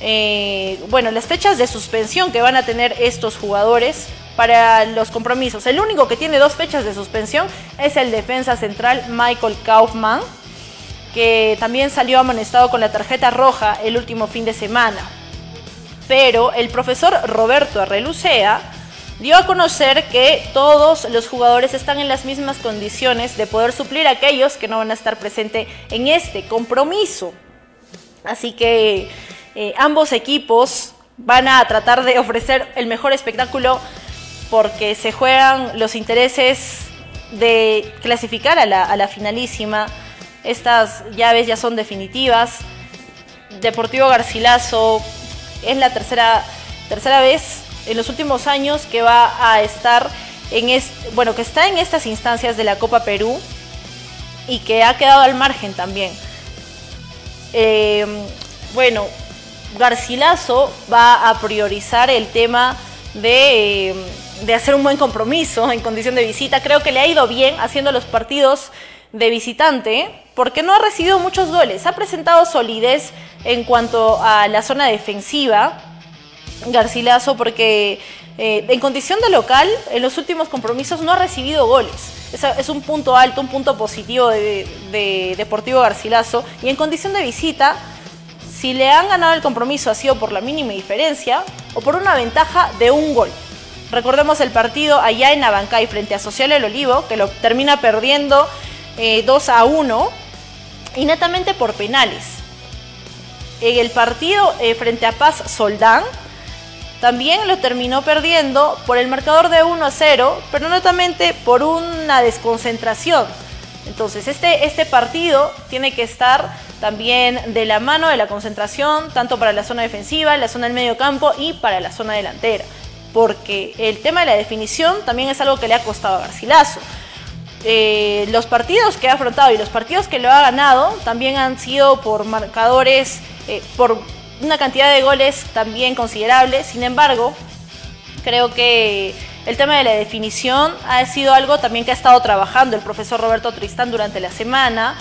eh, bueno, las fechas de suspensión que van a tener estos jugadores para los compromisos. El único que tiene dos fechas de suspensión es el defensa central Michael Kaufman, que también salió amonestado con la tarjeta roja el último fin de semana. Pero el profesor Roberto Arrelucea dio a conocer que todos los jugadores están en las mismas condiciones de poder suplir a aquellos que no van a estar presentes en este compromiso. Así que eh, ambos equipos van a tratar de ofrecer el mejor espectáculo, porque se juegan los intereses de clasificar a la, a la finalísima. Estas llaves ya son definitivas. Deportivo Garcilaso es la tercera, tercera vez en los últimos años que va a estar en este, bueno, que está en estas instancias de la Copa Perú y que ha quedado al margen también. Eh, bueno, Garcilaso va a priorizar el tema de, de hacer un buen compromiso en condición de visita. Creo que le ha ido bien haciendo los partidos de visitante, porque no ha recibido muchos goles, ha presentado solidez en cuanto a la zona defensiva Garcilaso, porque eh, en condición de local en los últimos compromisos no ha recibido goles. Es, es un punto alto, un punto positivo de, de Deportivo Garcilaso, y en condición de visita, si le han ganado el compromiso ha sido por la mínima diferencia o por una ventaja de un gol. Recordemos el partido allá en Abancay frente a Social El Olivo, que lo termina perdiendo Eh, dos a uno y netamente por penales. En el partido eh, frente a Paz Soldán también lo terminó perdiendo por el marcador de uno a cero, pero netamente por una desconcentración. Entonces este, este partido tiene que estar también de la mano de la concentración, tanto para la zona defensiva, la zona del medio campo y para la zona delantera, porque el tema de la definición también es algo que le ha costado a Garcilaso. Eh, los partidos que ha afrontado y los partidos que lo ha ganado también han sido por marcadores, eh, por una cantidad de goles también considerable. Sin embargo, creo que el tema de la definición ha sido algo también que ha estado trabajando el profesor Roberto Tristán durante la semana.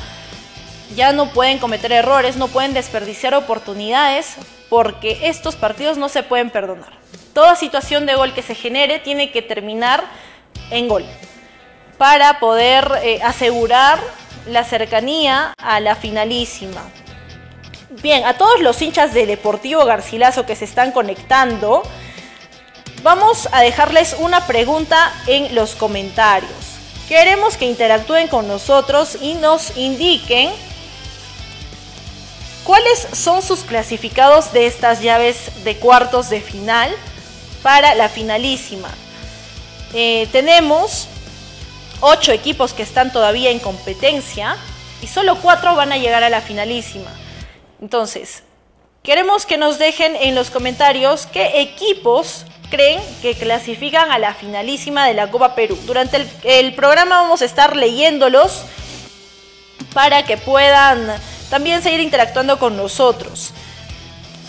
Ya no pueden cometer errores, no pueden desperdiciar oportunidades, porque estos partidos no se pueden perdonar. Toda situación de gol que se genere tiene que terminar en gol para poder eh, asegurar la cercanía a la finalísima. Bien, a todos los hinchas de Deportivo Garcilaso que se están conectando, vamos a dejarles una pregunta en los comentarios. Queremos que interactúen con nosotros y nos indiquen cuáles son sus clasificados de estas llaves de cuartos de final para la finalísima. Eh, tenemos ocho equipos que están todavía en competencia y solo cuatro van a llegar a la finalísima. Entonces, queremos que nos dejen en los comentarios qué equipos creen que clasifican a la finalísima de la Copa Perú. Durante el, el programa vamos a estar leyéndolos para que puedan también seguir interactuando con nosotros,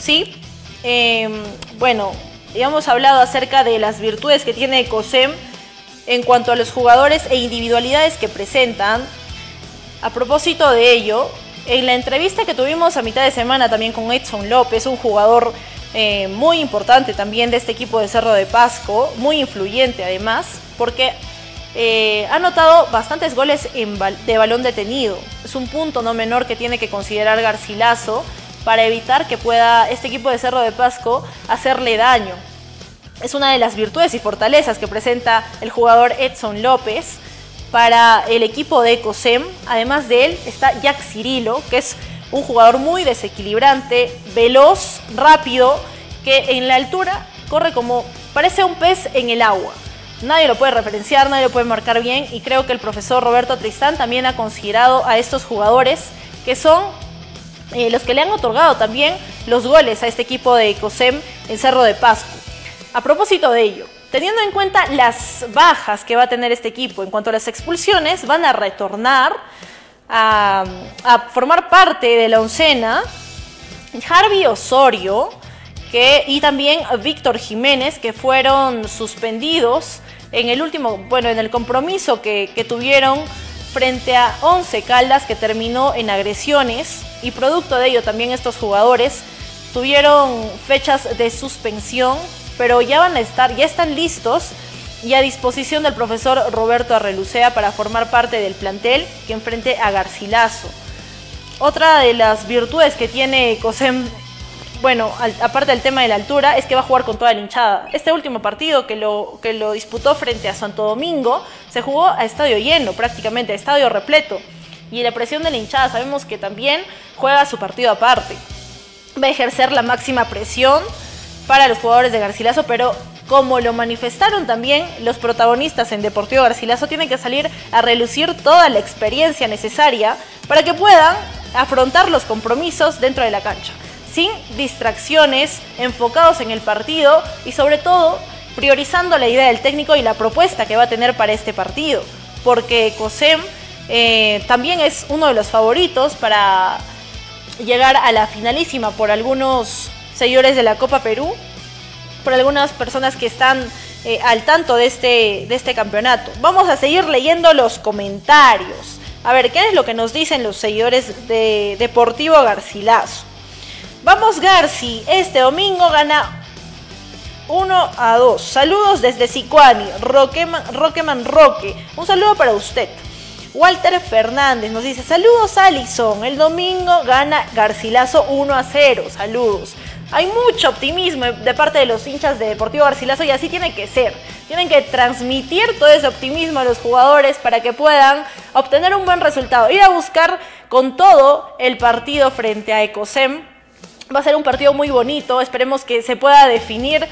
¿sí? Eh, bueno, ya hemos hablado acerca de las virtudes que tiene Ecosem en cuanto a los jugadores e individualidades que presentan. A propósito de ello, en la entrevista que tuvimos a mitad de semana también con Edson López, un jugador eh, muy importante también de este equipo de Cerro de Pasco, muy influyente además, porque eh, ha anotado bastantes goles en bal de balón detenido. Es un punto no menor que tiene que considerar Garcilaso para evitar que pueda este equipo de Cerro de Pasco hacerle daño. Es una de las virtudes y fortalezas que presenta el jugador Edson López para el equipo de Ecosem. Además de él está Jack Cirilo, que es un jugador muy desequilibrante, veloz, rápido, que en la altura corre como, parece un pez en el agua. Nadie lo puede referenciar, nadie lo puede marcar bien, y creo que el profesor Roberto Tristán también ha considerado a estos jugadores que son eh, los que le han otorgado también los goles a este equipo de Ecosem en Cerro de Pasco. A propósito de ello, teniendo en cuenta las bajas que va a tener este equipo en cuanto a las expulsiones, van a retornar a, a formar parte de la oncena Harvey Osorio que, y también Víctor Jiménez, que fueron suspendidos en el último, bueno, en el compromiso que, que tuvieron frente a Once Caldas, que terminó en agresiones, y producto de ello también estos jugadores tuvieron fechas de suspensión, pero ya van a estar, ya están listos y a disposición del profesor Roberto Arrelucea para formar parte del plantel que enfrente a Garcilaso. Otra de las virtudes que tiene Ecosem, bueno, al, aparte del tema de la altura, es que va a jugar con toda la hinchada. Este último partido que lo, que lo disputó frente a Santo Domingo se jugó a estadio lleno prácticamente, a estadio repleto. Y la presión de la hinchada, sabemos que también juega su partido aparte. Va a ejercer la máxima presión para los jugadores de Garcilaso, pero como lo manifestaron también los protagonistas en Deportivo Garcilaso, tienen que salir a relucir toda la experiencia necesaria para que puedan afrontar los compromisos dentro de la cancha, sin distracciones, enfocados en el partido y sobre todo priorizando la idea del técnico y la propuesta que va a tener para este partido, porque Ecosem eh, también es uno de los favoritos para llegar a la finalísima por algunos seguidores de la Copa Perú, por algunas personas que están eh, al tanto de este, de este campeonato. Vamos a seguir leyendo los comentarios. A ver, ¿qué es lo que nos dicen los seguidores de Deportivo Garcilaso? Vamos Garci, este domingo gana uno a dos. Saludos desde Sicuani, Roqueman, Roqueman Roque. Un saludo para usted. Walter Fernández nos dice, saludos Alison, el domingo gana Garcilaso uno a cero. Saludos. Hay mucho optimismo de parte de los hinchas de Deportivo Garcilaso y así tiene que ser. Tienen que transmitir todo ese optimismo a los jugadores para que puedan obtener un buen resultado. Ir a buscar con todo el partido frente a Ecosem. Va a ser un partido muy bonito. Esperemos que se pueda definir,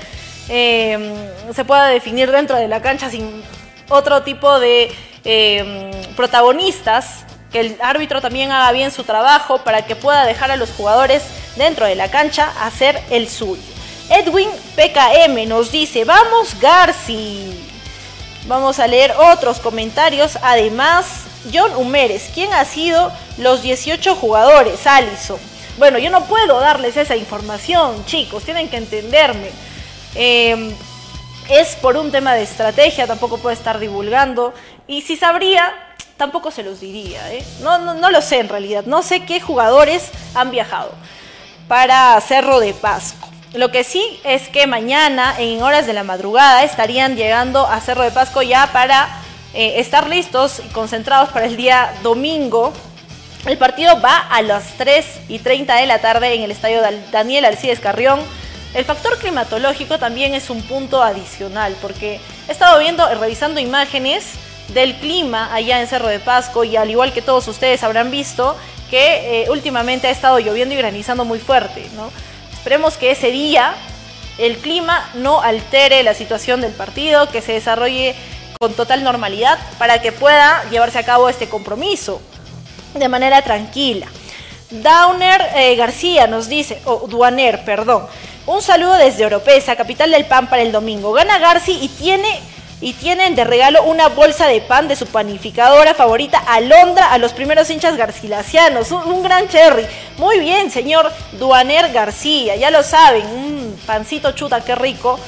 eh, se pueda definir dentro de la cancha sin otro tipo de eh, protagonistas que el árbitro también haga bien su trabajo para que pueda dejar a los jugadores dentro de la cancha hacer el suyo. Edwin P K M nos dice, vamos Garci. Vamos a leer otros comentarios, además John Humérez, ¿quién ha sido los dieciocho jugadores, Alison? Bueno, yo no puedo darles esa información, chicos, tienen que entenderme. Eh, es por un tema de estrategia, tampoco puedo estar divulgando. Y si sabría, tampoco se los diría. ¿eh? No, no, no lo sé en realidad, no sé qué jugadores han viajado para Cerro de Pasco. Lo que sí es que mañana, en horas de la madrugada, estarían llegando a Cerro de Pasco ya para eh, estar listos y concentrados para el día domingo. El partido va a las tres y treinta de la tarde en el Estadio Daniel Alcides Carrión. El factor climatológico también es un punto adicional, porque he estado viendo, revisando imágenes del clima allá en Cerro de Pasco, y al igual que todos ustedes habrán visto que eh, últimamente ha estado lloviendo y granizando muy fuerte, ¿no? Esperemos que ese día el clima no altere la situación del partido, que se desarrolle con total normalidad para que pueda llevarse a cabo este compromiso de manera tranquila. Downer eh, García nos dice, o oh, Duaner, perdón, un saludo desde Oropesa, capital del pan, para el domingo. Gana Garci y tiene y tienen de regalo una bolsa de pan de su panificadora favorita, Alondra, a los primeros hinchas garcilacianos. Un, un gran cherry. Muy bien, señor Duaner García, ya lo saben, un pancito chuta, qué rico,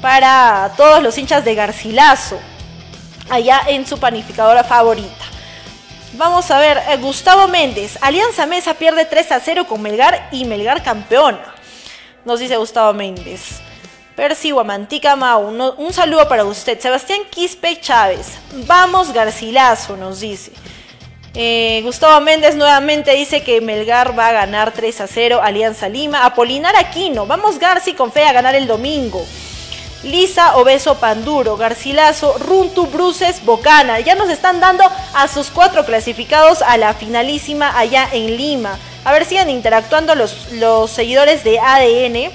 para todos los hinchas de Garcilaso, allá en su panificadora favorita. Vamos a ver, eh, Gustavo Méndez, Alianza Mesa pierde tres a cero con Melgar y Melgar campeona, nos dice Gustavo Méndez. Percy Guamantica Mau, no, un saludo para usted. Sebastián Quispe Chávez, vamos Garcilaso, nos dice. Eh, Gustavo Méndez nuevamente dice que Melgar va a ganar tres a cero, Alianza Lima. Apolinar Aquino, vamos Garci con fe a ganar el domingo. Lisa Obeso Panduro, Garcilaso, Runtu, Bruces, Bocana. Ya nos están dando a sus cuatro clasificados a la finalísima allá en Lima. A ver, sigan interactuando los, los seguidores de A D N.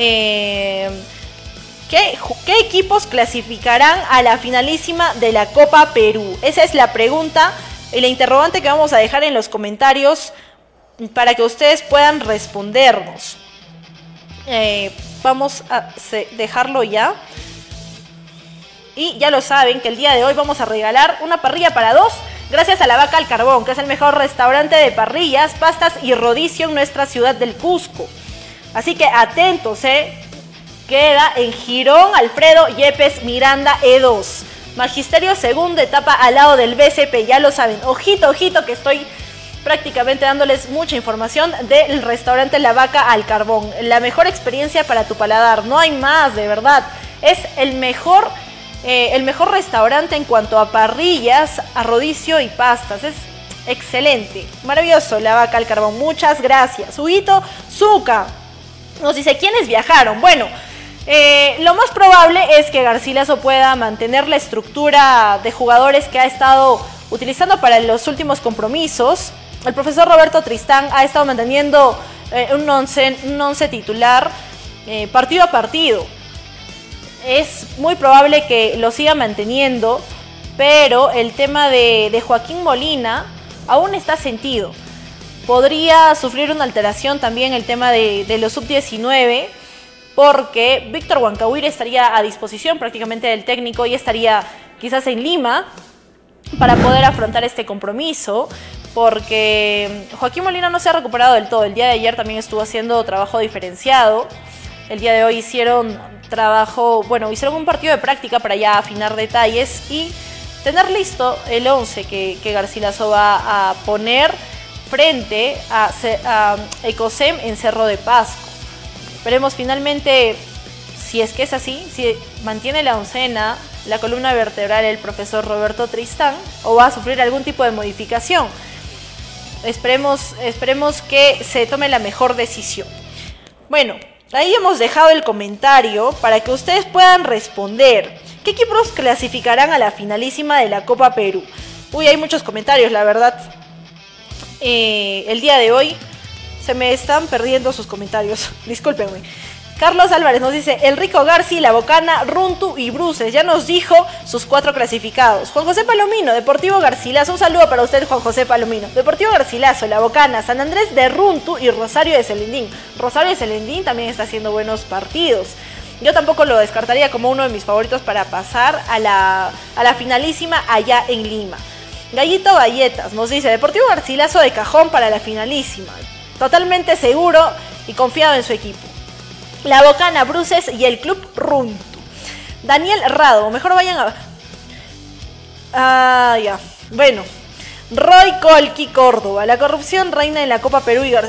Eh, ¿qué, ¿Qué equipos clasificarán a la finalísima de la Copa Perú? Esa es la pregunta y la interrogante que vamos a dejar en los comentarios para que ustedes puedan respondernos. Eh, Vamos a dejarlo ya. Y ya lo saben que el día de hoy vamos a regalar una parrilla para dos, gracias a La Vaca al Carbón, que es el mejor restaurante de parrillas, pastas y rodicio en nuestra ciudad del Cusco. Así que atentos, ¿eh? Queda en Girón Alfredo Yepes Miranda E dos, Magisterio Segunda Etapa, al lado del B C P. Ya lo saben, ojito, ojito, que estoy prácticamente dándoles mucha información del restaurante La Vaca al Carbón. La mejor experiencia para tu paladar, no hay más, de verdad. Es el mejor, eh, el mejor restaurante en cuanto a parrillas, a rodicio y pastas. Es excelente, maravilloso La Vaca al Carbón. Muchas gracias. Huguito Zuka nos dice, ¿quiénes viajaron? Bueno, eh, lo más probable es que Garcilaso pueda mantener la estructura de jugadores que ha estado utilizando para los últimos compromisos. El profesor Roberto Tristán ha estado manteniendo eh, un, once, un once titular eh, partido a partido. Es muy probable que lo siga manteniendo, pero el tema de, de Joaquín Molina aún está sentido. Podría sufrir una alteración también el tema de, de los sub diecinueve, porque Víctor Huancahuire estaría a disposición prácticamente del técnico y estaría quizás en Lima para poder afrontar este compromiso, porque Joaquín Molina no se ha recuperado del todo. El día de ayer también estuvo haciendo trabajo diferenciado. El día de hoy hicieron trabajo, bueno, hicieron un partido de práctica para ya afinar detalles y tener listo el once que, que Garcilaso va a poner frente a, a Ecosem en Cerro de Pasco. Veremos finalmente si es que es así, si mantiene la oncena, la columna vertebral del profesor Roberto Tristán, o va a sufrir algún tipo de modificación. Esperemos, esperemos que se tome la mejor decisión. Bueno, ahí hemos dejado el comentario para que ustedes puedan responder. ¿Qué equipos clasificarán a la finalísima de la Copa Perú? Uy, hay muchos comentarios, la verdad. Eh, el día de hoy se me están perdiendo sus comentarios, discúlpenme. Carlos Álvarez nos dice, el rico Garci, La Bocana, Runtu y Bruces. Ya nos dijo sus cuatro clasificados. Juan José Palomino, Deportivo Garcilaso. Un saludo para usted, Juan José Palomino. Deportivo Garcilaso, La Bocana, San Andrés de Runtu y Rosario de Celendín. Rosario de Celendín también está haciendo buenos partidos. Yo tampoco lo descartaría como uno de mis favoritos para pasar a la, a la finalísima allá en Lima. Gallito Galletas nos dice, Deportivo Garcilaso de cajón para la finalísima. Totalmente seguro y confiado en su equipo. La Bocana, Bruces y el Club Runtu. Daniel Rado, mejor vayan a... Ah, ya. Bueno. Roy Colqui Córdoba. La corrupción reina en la Copa Perú y Gar...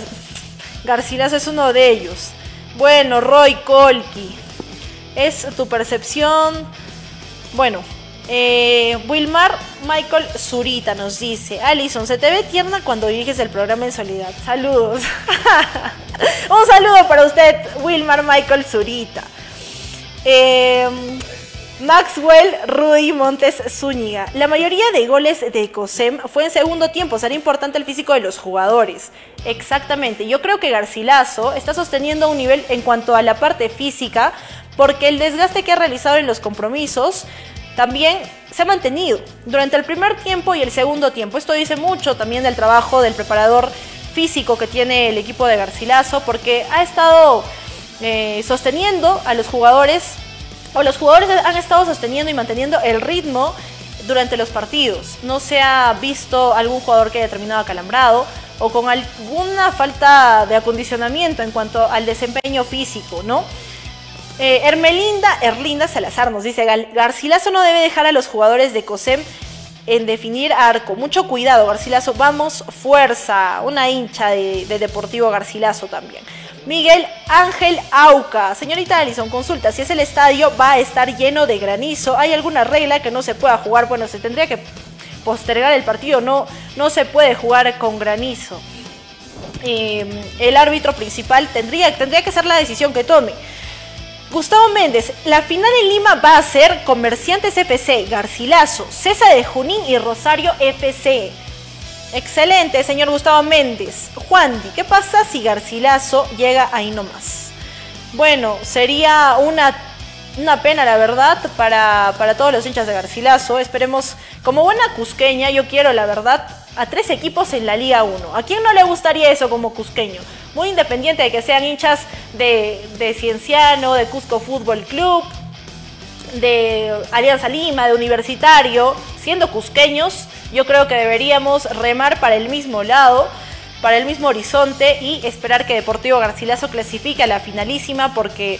Garcilaso es uno de ellos. Bueno, Roy Colqui. Es tu percepción. Bueno. Eh, Wilmar Michael Zurita nos dice, Alison, se te ve tierna cuando diriges el programa en soledad. Saludos. Un saludo para usted, Wilmar Michael Zurita. eh, Maxwell Rudy Montes Zúñiga, la mayoría de goles de Ecosem fue en segundo tiempo, será importante el físico de los jugadores. Exactamente, yo creo que Garcilaso está sosteniendo un nivel en cuanto a la parte física, porque el desgaste que ha realizado en los compromisos también se ha mantenido durante el primer tiempo y el segundo tiempo. Esto dice mucho también del trabajo del preparador físico que tiene el equipo de Garcilaso, porque ha estado eh, sosteniendo a los jugadores, o los jugadores han estado sosteniendo y manteniendo el ritmo durante los partidos. No se ha visto algún jugador que haya terminado acalambrado o con alguna falta de acondicionamiento en cuanto al desempeño físico, ¿no? Eh, Hermelinda Erlinda Salazar nos dice, Garcilaso no debe dejar a los jugadores de Ecosem en definir arco. Mucho cuidado, Garcilaso. Vamos, fuerza. Una hincha de, de Deportivo Garcilaso también. Miguel Ángel Auca. Señorita Alison, consulta. Si es el estadio, va a estar lleno de granizo. ¿Hay alguna regla que no se pueda jugar? Bueno, se tendría que postergar el partido. No, no se puede jugar con granizo. Eh, el árbitro principal tendría, tendría que ser la decisión que tome. Gustavo Méndez, la final en Lima va a ser Comerciantes F C, Garcilaso, César de Junín y Rosario F C. Excelente, señor Gustavo Méndez. Juandi, ¿qué pasa si Garcilaso llega ahí nomás? Bueno, sería una, una pena, la verdad, para, para todos los hinchas de Garcilaso. Esperemos, como buena cusqueña, yo quiero, la verdad, a tres equipos en la Liga uno. ¿A quién no le gustaría eso como cusqueño? Muy independiente de que sean hinchas de, de Cienciano, de Cusco Fútbol Club, de Alianza Lima, de Universitario, siendo cusqueños, yo creo que deberíamos remar para el mismo lado, para el mismo horizonte y esperar que Deportivo Garcilaso clasifique a la finalísima, porque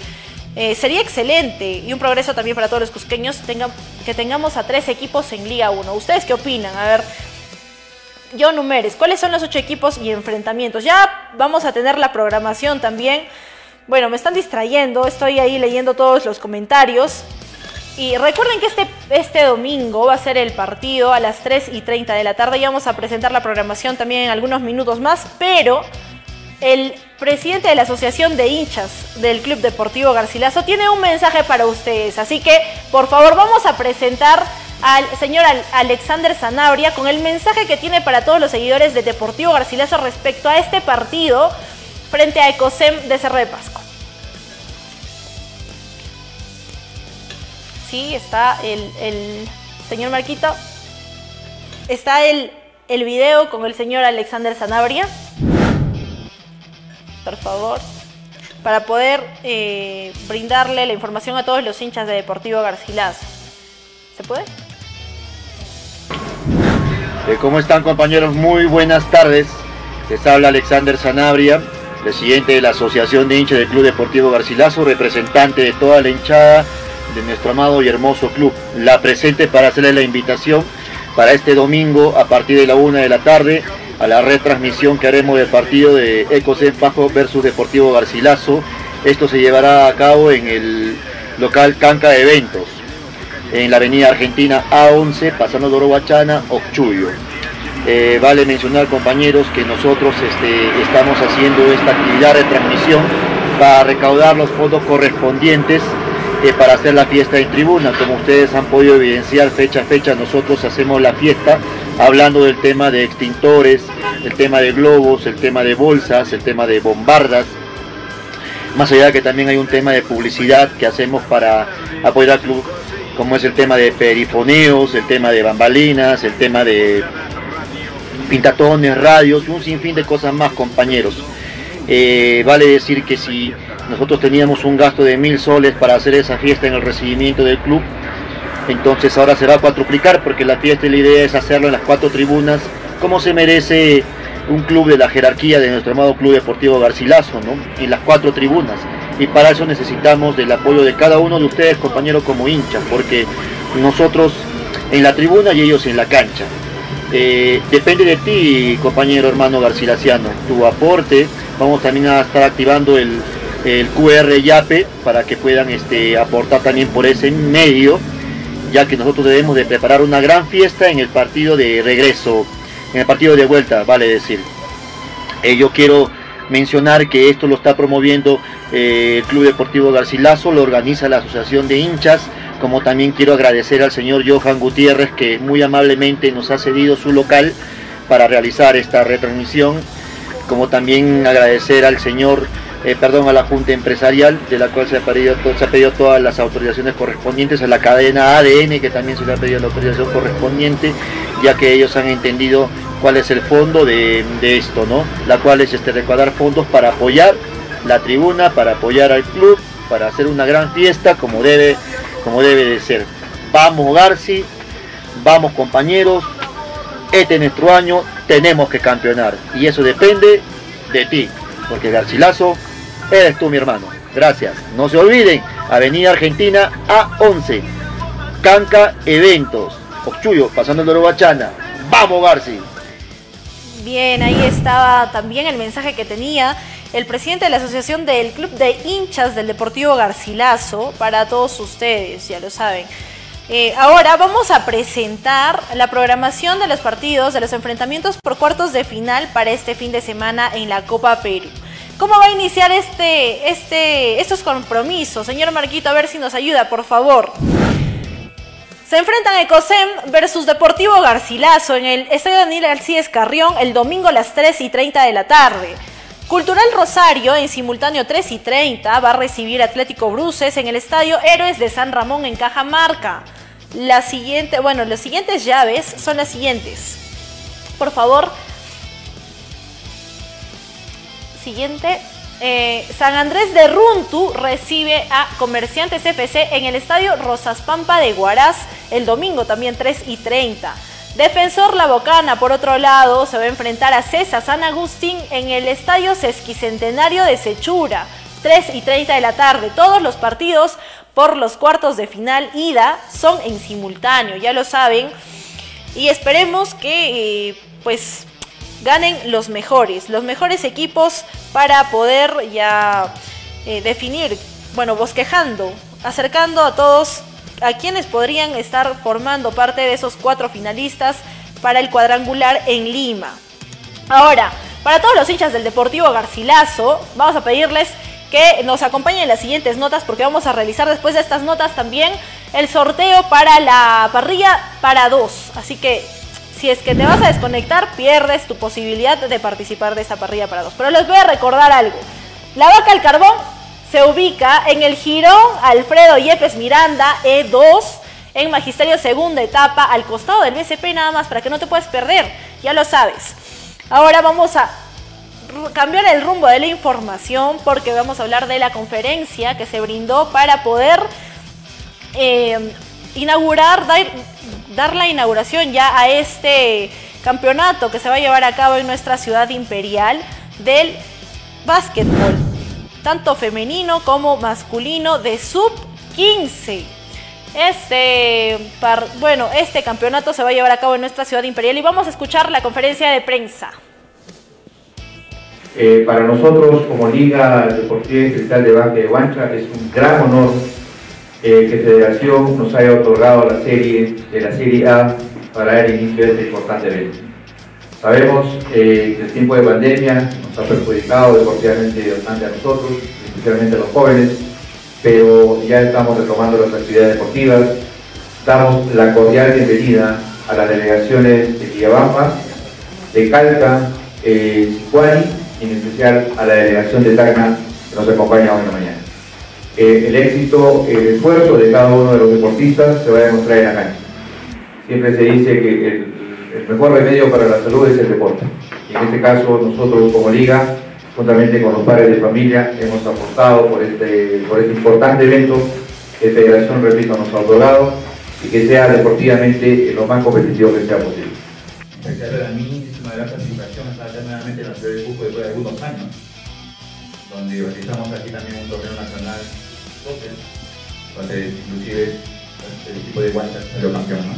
eh, sería excelente y un progreso también para todos los cusqueños tenga, que tengamos a tres equipos en Liga uno. ¿Ustedes qué opinan? A ver... John Humérez, ¿cuáles son los ocho equipos y enfrentamientos? Ya vamos a tener la programación también. Bueno, me están distrayendo, estoy ahí leyendo todos los comentarios. Y recuerden que este, este domingo va a ser el partido a las tres y treinta de la tarde. Ya vamos a presentar la programación también en algunos minutos más. Pero el presidente de la Asociación de Hinchas del Club Deportivo Garcilaso tiene un mensaje para ustedes. Así que, por favor, vamos a presentar... al señor Alexander Zanabria con el mensaje que tiene para todos los seguidores de Deportivo Garcilaso respecto a este partido frente a Ecosem de Cerro de Pasco. Sí, está el, el señor Marquito. Está el, el video con el señor Alexander Zanabria. Por favor. Para poder eh, brindarle la información a todos los hinchas de Deportivo Garcilaso. ¿Se puede? ¿Cómo están, compañeros? Muy buenas tardes. Les habla Alexander Zanabria, presidente de la Asociación de Hinchas del Club Deportivo Garcilaso, representante de toda la hinchada de nuestro amado y hermoso club. La presente para hacerle la invitación para este domingo a partir de la una de la tarde a la retransmisión que haremos del partido de Ecosem Pasco versus Deportivo Garcilaso. Esto se llevará a cabo en el local Canca de Eventos, en la avenida Argentina A once, pasando Doroguachana, Occhuyo. Eh, vale mencionar, compañeros, que nosotros este, estamos haciendo esta actividad de transmisión para recaudar los fondos correspondientes eh, para hacer la fiesta en tribuna. Como ustedes han podido evidenciar, fecha a fecha nosotros hacemos la fiesta hablando del tema de extintores, el tema de globos, el tema de bolsas, el tema de bombardas, más allá de que también hay un tema de publicidad que hacemos para apoyar al club, como es el tema de perifoneos, el tema de bambalinas, el tema de pintatones, radios, un sinfín de cosas más, compañeros. Eh, vale decir que si nosotros teníamos un gasto de mil soles para hacer esa fiesta en el recibimiento del club, entonces ahora se va a cuatruplicar, porque la fiesta y la idea es hacerlo en las cuatro tribunas, como se merece un club de la jerarquía de nuestro amado Club Deportivo Garcilaso, ¿no? En las cuatro tribunas. Y para eso necesitamos del apoyo de cada uno de ustedes, compañeros, como hinchas, porque nosotros en la tribuna y ellos en la cancha. Eh, depende de ti, compañero, hermano garcilaciano, tu aporte. Vamos también a estar activando el, el Q R YAPE para que puedan este, aportar también por ese medio, ya que nosotros debemos de preparar una gran fiesta en el partido de regreso, en el partido de vuelta, vale decir. Eh, yo quiero mencionar que esto lo está promoviendo eh, el Club Deportivo Garcilaso, lo organiza la Asociación de Hinchas, como también quiero agradecer al señor Johan Gutiérrez, que muy amablemente nos ha cedido su local para realizar esta retransmisión, como también agradecer al señor, eh, perdón, a la Junta Empresarial, de la cual se ha, pedido, se ha pedido todas las autorizaciones correspondientes, a la cadena A D N, que también se le ha pedido la autorización correspondiente, ya que ellos han entendido cuál es el fondo de, de esto, ¿no? La cual es este, recaudar fondos para apoyar la tribuna, para apoyar al club, para hacer una gran fiesta como debe, como debe de ser. Vamos Garci, vamos compañeros, este es nuestro año, tenemos que campeonar, y eso depende de ti, porque Garcilaso eres tú, mi hermano. Gracias. No se olviden, Avenida Argentina A once, Canca Eventos, Ochuyo, pasando el Orobachana. ¡Vamos Garci! Bien, ahí estaba también el mensaje que tenía el presidente de la Asociación del Club de Hinchas del Deportivo Garcilaso para todos ustedes, ya lo saben. Eh, ahora vamos a presentar la programación de los partidos, de los enfrentamientos por cuartos de final para este fin de semana en la Copa Perú. ¿Cómo va a iniciar este, este, estos compromisos? Señor Marquito, a ver si nos ayuda, por favor. Se enfrentan Ecosem versus Deportivo Garcilaso en el Estadio Daniel Alcides Carrión el domingo a las tres y treinta de la tarde. Cultural Rosario, en simultáneo tres y treinta, va a recibir Atlético Bruces en el Estadio Héroes de San Ramón en Cajamarca. La siguiente, bueno, las siguientes llaves son las siguientes. Por favor. Siguiente. Eh, San Andrés de Runtu recibe a Comerciantes F C en el Estadio Rosas Pampa de Huaraz el domingo también tres y treinta. Defensor La Bocana, por otro lado, se va a enfrentar a César San Agustín en el Estadio Sesquicentenario de Sechura, tres y treinta de la tarde. Todos los partidos por los cuartos de final ida son en simultáneo, ya lo saben. Y esperemos que, pues, ganen los mejores, los mejores equipos para poder ya eh, definir, bueno, bosquejando, acercando a todos a quienes podrían estar formando parte de esos cuatro finalistas para el cuadrangular en Lima. Ahora, para todos los hinchas del Deportivo Garcilaso, vamos a pedirles que nos acompañen en las siguientes notas, porque vamos a realizar después de estas notas también el sorteo para la parrilla para dos. Así que si es que te vas a desconectar, pierdes tu posibilidad de participar de esta parrilla para dos. Pero les voy a recordar algo. La Vaca al Carbón se ubica en el Jirón Alfredo Yepes Miranda E dos, en Magisterio Segunda Etapa, al costado del B C P, nada más, para que no te puedas perder, ya lo sabes. Ahora vamos a cambiar el rumbo de la información, porque vamos a hablar de la conferencia que se brindó para poder eh, inaugurar, dar, dar la inauguración ya a este campeonato que se va a llevar a cabo en nuestra ciudad imperial del básquetbol, tanto femenino como masculino, de sub quince. Este, par, bueno, este campeonato se va a llevar a cabo en nuestra ciudad imperial y vamos a escuchar la conferencia de prensa. Eh, para nosotros, como Liga Deportiva y Cristal de Básquet de Huancha, es un gran honor eh, que Federación nos haya otorgado la serie de la Serie A para el inicio de este importante evento. Sabemos eh, que el tiempo de pandemia nos ha perjudicado deportivamente bastante a nosotros, especialmente a los jóvenes, pero ya estamos retomando las actividades deportivas. Damos la cordial bienvenida a las delegaciones de Quillabamba, de Calca, Sicuani, eh, y en especial a la delegación de Tacna, que nos acompaña hoy en la mañana. Eh, el éxito, el esfuerzo de cada uno de los deportistas se va a demostrar en la cancha. Siempre se dice que el, el mejor remedio para la salud es el deporte. Y en este caso nosotros como Liga, juntamente con los padres de familia, hemos apostado por este, por este importante evento que Federación, repito, nos ha otorgado y que sea deportivamente lo más competitivo que sea posible. Para mí es una gran satisfacción estar nuevamente en la ciudad de Cusco después de algunos años, donde organizamos aquí también un torneo nacional, donde inclusive el equipo de Huancha salió campeón, ¿no?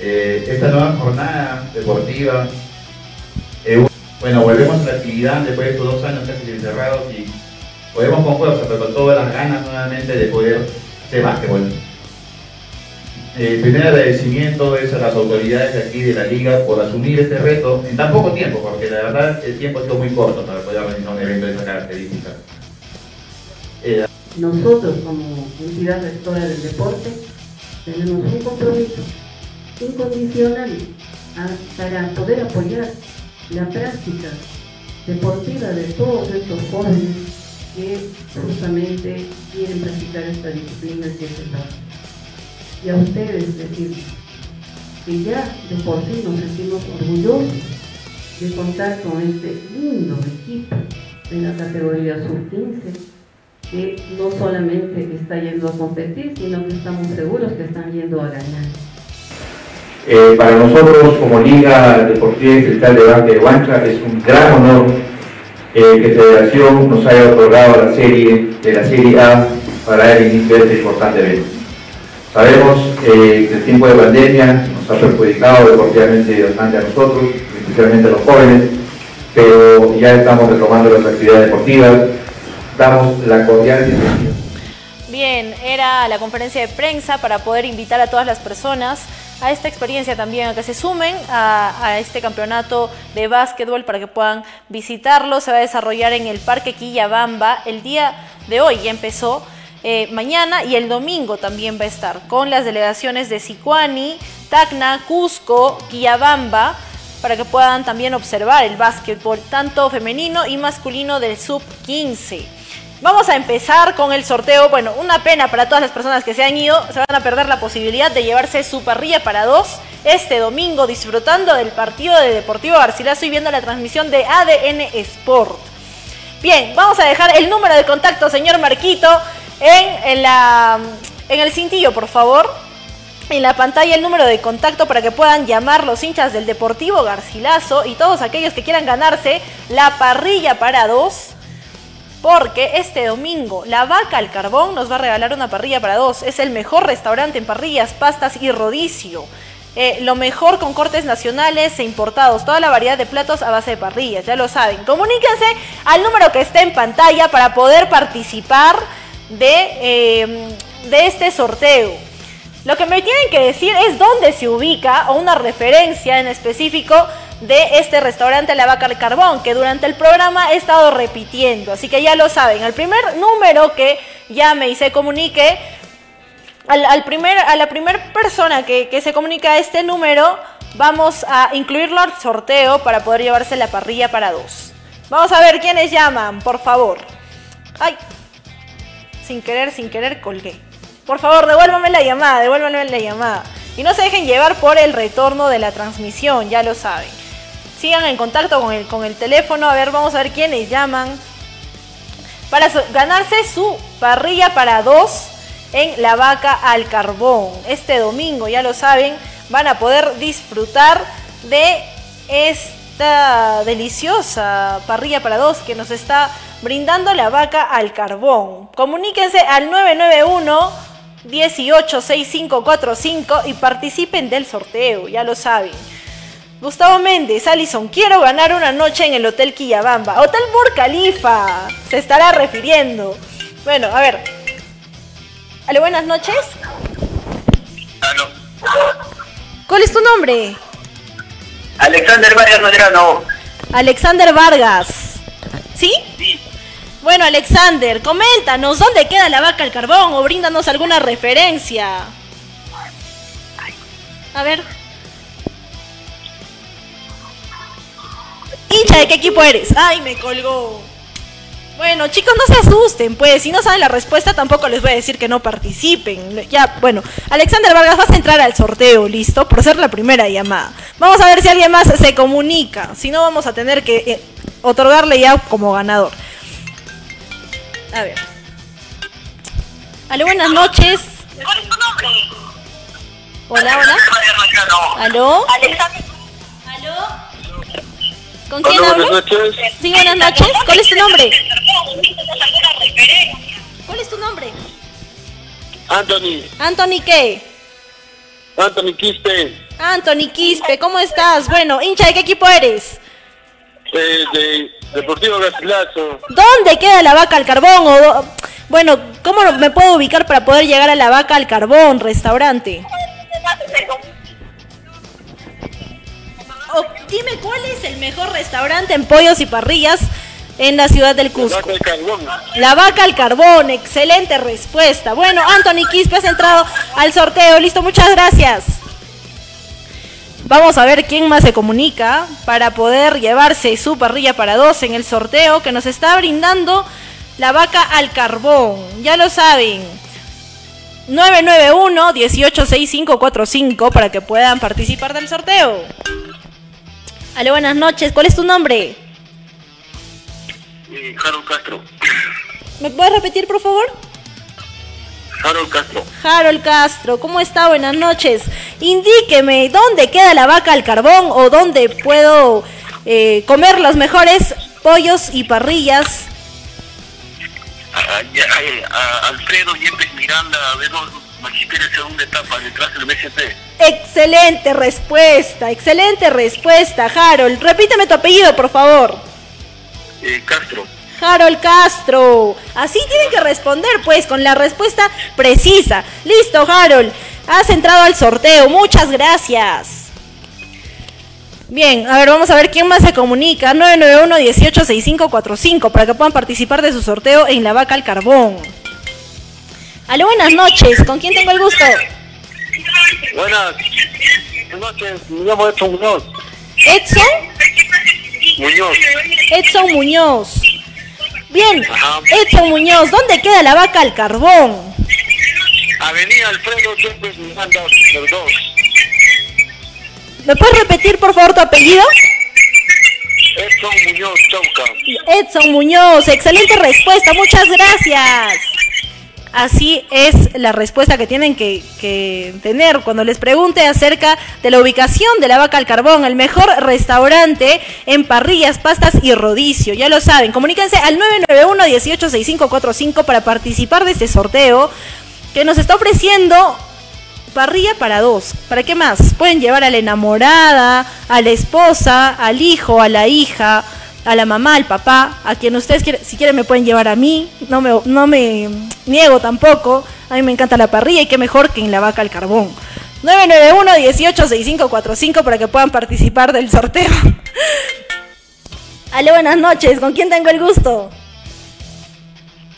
Eh, esta nueva jornada deportiva, eh, bueno, volvemos a la actividad después de estos dos años casi encerrados y volvemos con fuerza, pero con todas las ganas nuevamente de poder hacer básquetbol. El primer agradecimiento es a las autoridades de aquí de la Liga por asumir este reto en tan poco tiempo, porque la verdad el tiempo ha sido muy corto para poder organizar un evento de esa característica. Eh, Nosotros como entidad rectora del deporte tenemos un compromiso incondicional a, para poder apoyar la práctica deportiva de todos estos jóvenes que justamente quieren practicar esta disciplina que es el básquet. Y a ustedes decir que ya de por sí nos sentimos orgullosos de contar con este lindo equipo de la categoría sub quince, que no solamente está yendo a competir, sino que estamos seguros que están yendo a ganar. Eh, para nosotros como Liga Deportiva y Cristal de Banca de Huancha es un gran honor eh, que Federación nos haya otorgado la serie de la Serie A para el inicio de este importante evento. Sabemos eh, que el tiempo de pandemia nos ha perjudicado deportivamente bastante a nosotros, especialmente a los jóvenes, pero ya estamos retomando las actividades deportivas. Damos la cordial bienvenida. Bien, era la conferencia de prensa para poder invitar a todas las personas a esta experiencia también, a que se sumen a, a este campeonato de básquetbol para que puedan visitarlo. Se va a desarrollar en el Parque Quillabamba el día de hoy, ya empezó, eh, mañana y el domingo también va a estar con las delegaciones de Sicuani, Tacna, Cusco, Quillabamba, para que puedan también observar el básquetbol tanto femenino y masculino del sub quince. Vamos a empezar con el sorteo. Bueno, una pena para todas las personas que se han ido. Se van a perder la posibilidad de llevarse su parrilla para dos este domingo, disfrutando del partido de Deportivo Garcilaso y viendo la transmisión de A D N Sport. Bien, vamos a dejar el número de contacto, señor Marquito, en, en, la, en el cintillo, por favor. En la pantalla el número de contacto para que puedan llamar los hinchas del Deportivo Garcilaso y todos aquellos que quieran ganarse la parrilla para dos. Porque este domingo La Vaca al Carbón nos va a regalar una parrilla para dos. Es el mejor restaurante en parrillas, pastas y rodicio. Eh, lo mejor con cortes nacionales e importados. Toda la variedad de platos a base de parrillas, ya lo saben. Comuníquense al número que está en pantalla para poder participar de, eh, de este sorteo. Lo que me tienen que decir es dónde se ubica o una referencia en específico de este restaurante La Vaca al Carbón, que durante el programa he estado repitiendo, así que ya lo saben. El primer número que llame y se comunique, al, al primer, a la primera persona que, que se comunica a este número, vamos a incluirlo al sorteo para poder llevarse la parrilla para dos. Vamos a ver quiénes llaman, por favor. Ay, sin querer, sin querer colgué. Por favor, devuélvame la llamada, devuélvame la llamada. Y no se dejen llevar por el retorno de la transmisión, ya lo saben. Sigan en contacto con el, con el teléfono. A ver, vamos a ver quiénes llaman para su, ganarse su parrilla para dos en La Vaca al Carbón. Este domingo, ya lo saben, van a poder disfrutar de esta deliciosa parrilla para dos que nos está brindando La Vaca al Carbón. Comuníquense al nueve nueve uno, uno ocho seis cinco cuatro cinco y participen del sorteo, ya lo saben. Gustavo Méndez, Alison, quiero ganar una noche en el Hotel Quillabamba. Hotel Burj Khalifa, se estará refiriendo. Bueno, a ver. Aló, buenas noches. Aló. ¿Cuál es tu nombre? Alexander Vargas Medrano. Alexander Vargas. ¿Sí? Sí. Bueno, Alexander, coméntanos, ¿dónde queda La Vaca al Carbón? O bríndanos alguna referencia. A ver. ¿Hincha de qué equipo eres? ¡Ay, me colgó! Bueno, chicos, no se asusten, pues, si no saben la respuesta tampoco les voy a decir que no participen. Ya, bueno, Alexander Vargas, vas a entrar al sorteo, ¿listo? Por ser la primera llamada. Vamos a ver si alguien más se comunica, si no vamos a tener que eh, otorgarle ya como ganador. A ver. Aló, buenas noches. ¿Cuál es tu nombre? Hola, hola. Aló. Alexander. Aló. ¿Con quién Hola, hablo? Buenas noches. Sí, buenas noches. ¿Cuál es tu nombre? ¿Cuál es tu nombre? Anthony. ¿Anthony qué? Anthony Quispe. Anthony Quispe, ¿cómo estás? Bueno, hincha, ¿de qué equipo eres? Eh, de Deportivo Garcilaso. ¿Dónde queda La Vaca al Carbón? O do... Bueno, ¿cómo me puedo ubicar para poder llegar a La Vaca al Carbón, restaurante? O dime, ¿cuál es el mejor restaurante en pollos y parrillas en la ciudad del Cusco? La Vaca al Carbón. La Vaca al Carbón, excelente respuesta. Bueno, Anthony Quispe, has entrado al sorteo. Listo, muchas gracias. Vamos a ver quién más se comunica para poder llevarse su parrilla para dos en el sorteo que nos está brindando La Vaca al Carbón. Ya lo saben. nueve nueve uno, uno ocho seis cinco cuatro cinco para que puedan participar del sorteo. Aló, buenas noches. ¿Cuál es tu nombre? Eh, Harold Castro. ¿Me puedes repetir, por favor? Harold Castro. Harold Castro. ¿Cómo está? Buenas noches. Indíqueme, ¿dónde queda La Vaca al Carbón o dónde puedo eh, comer los mejores pollos y parrillas? A, a, a Alfredo Yepes Miranda, a ver, Magisterio segunda etapa, detrás del B C P. Excelente respuesta, excelente respuesta, Harold. Repíteme tu apellido, por favor. Eh, Castro. Harold Castro. Así tienen que responder, pues, con la respuesta precisa. Listo, Harold. Has entrado al sorteo. Muchas gracias. Bien, a ver, vamos a ver quién más se comunica. nueve nueve uno, uno ocho seis cinco cuatro cinco para que puedan participar de su sorteo en La Vaca al Carbón. Aló, buenas noches. ¿Con quién tengo el gusto? Buenas noches. Me llamo Edson Muñoz. ¿Edson? Muñoz. Edson Muñoz. Bien, ajá. Edson Muñoz, ¿dónde queda La Vaca al Carbón? Avenida Alfredo Yepes Miranda, número dos. ¿Me puedes repetir, por favor, tu apellido? Edson Muñoz Chauca. Edson Muñoz, excelente respuesta, muchas gracias. Así es la respuesta que tienen que, que tener cuando les pregunte acerca de la ubicación de La Vaca al Carbón, el mejor restaurante en parrillas, pastas y rodicio. Ya lo saben, comuníquense al nueve nueve uno, uno ocho seis cinco cuatro cinco para participar de este sorteo que nos está ofreciendo parrilla para dos. ¿Para qué más? Pueden llevar a la enamorada, a la esposa, al hijo, a la hija, a la mamá, al papá, a quien ustedes quieran. Si quieren me pueden llevar a mí, no me, no me niego tampoco. A mí me encanta la parrilla y qué mejor que en La Vaca al Carbón. nueve nueve uno, uno ocho seis cinco cuatro cinco para que puedan participar del sorteo. Aló, buenas noches. ¿Con quién tengo el gusto?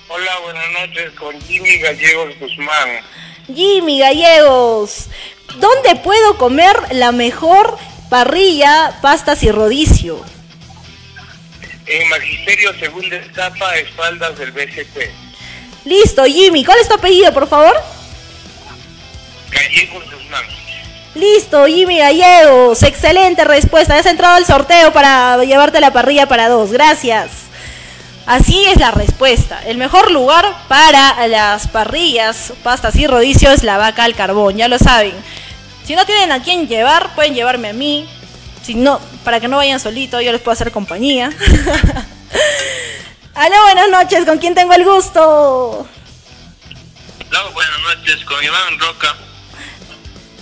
Hola, buenas noches. Con Jimmy Gallegos Guzmán. Jimmy Gallegos, ¿dónde puedo comer la mejor parrilla, pastas y rodicio? En Magisterio, segunda etapa, espaldas del B C P. Listo, Jimmy, ¿cuál es tu apellido, por favor? Gallegos Guzmán. Listo, Jimmy Gallegos, excelente respuesta, has entrado al sorteo para llevarte la parrilla para dos, gracias. Así es la respuesta. El mejor lugar para las parrillas, pastas y rodicio es La Vaca al Carbón, ya lo saben. Si no tienen a quién llevar, pueden llevarme a mí. Si no, para que no vayan solitos, yo les puedo hacer compañía. Aló, buenas noches. ¿Con quién tengo el gusto? Aló, buenas noches. Con Iván Roca.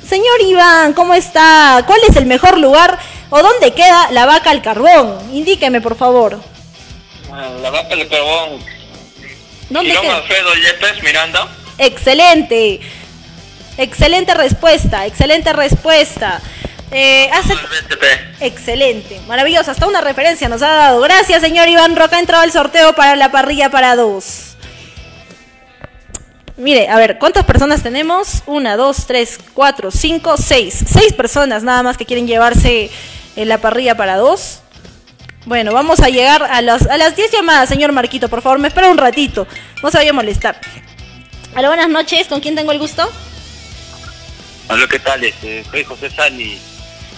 Señor Iván, ¿cómo está? ¿Cuál es el mejor lugar o dónde queda La Vaca al Carbón? Indíqueme, por favor. La Vaca al Carbón. ¿Dónde queda? Alfredo Yepes Miranda. Excelente. Excelente respuesta, excelente respuesta. Eh, hace... Excelente, maravilloso. Hasta una referencia nos ha dado. Gracias, señor Iván Roca. Ha entrado el sorteo para la parrilla para dos. Mire, a ver, ¿cuántas personas tenemos? Una, dos, tres, cuatro, cinco, seis. Seis personas nada más que quieren llevarse en la parrilla para dos. Bueno, vamos a llegar a las, a las diez llamadas, señor Marquito, por favor, me espera un ratito, no se vaya a molestar. Aló, buenas noches, ¿con quién tengo el gusto? Aló, ¿qué tal? Este, soy José Sani.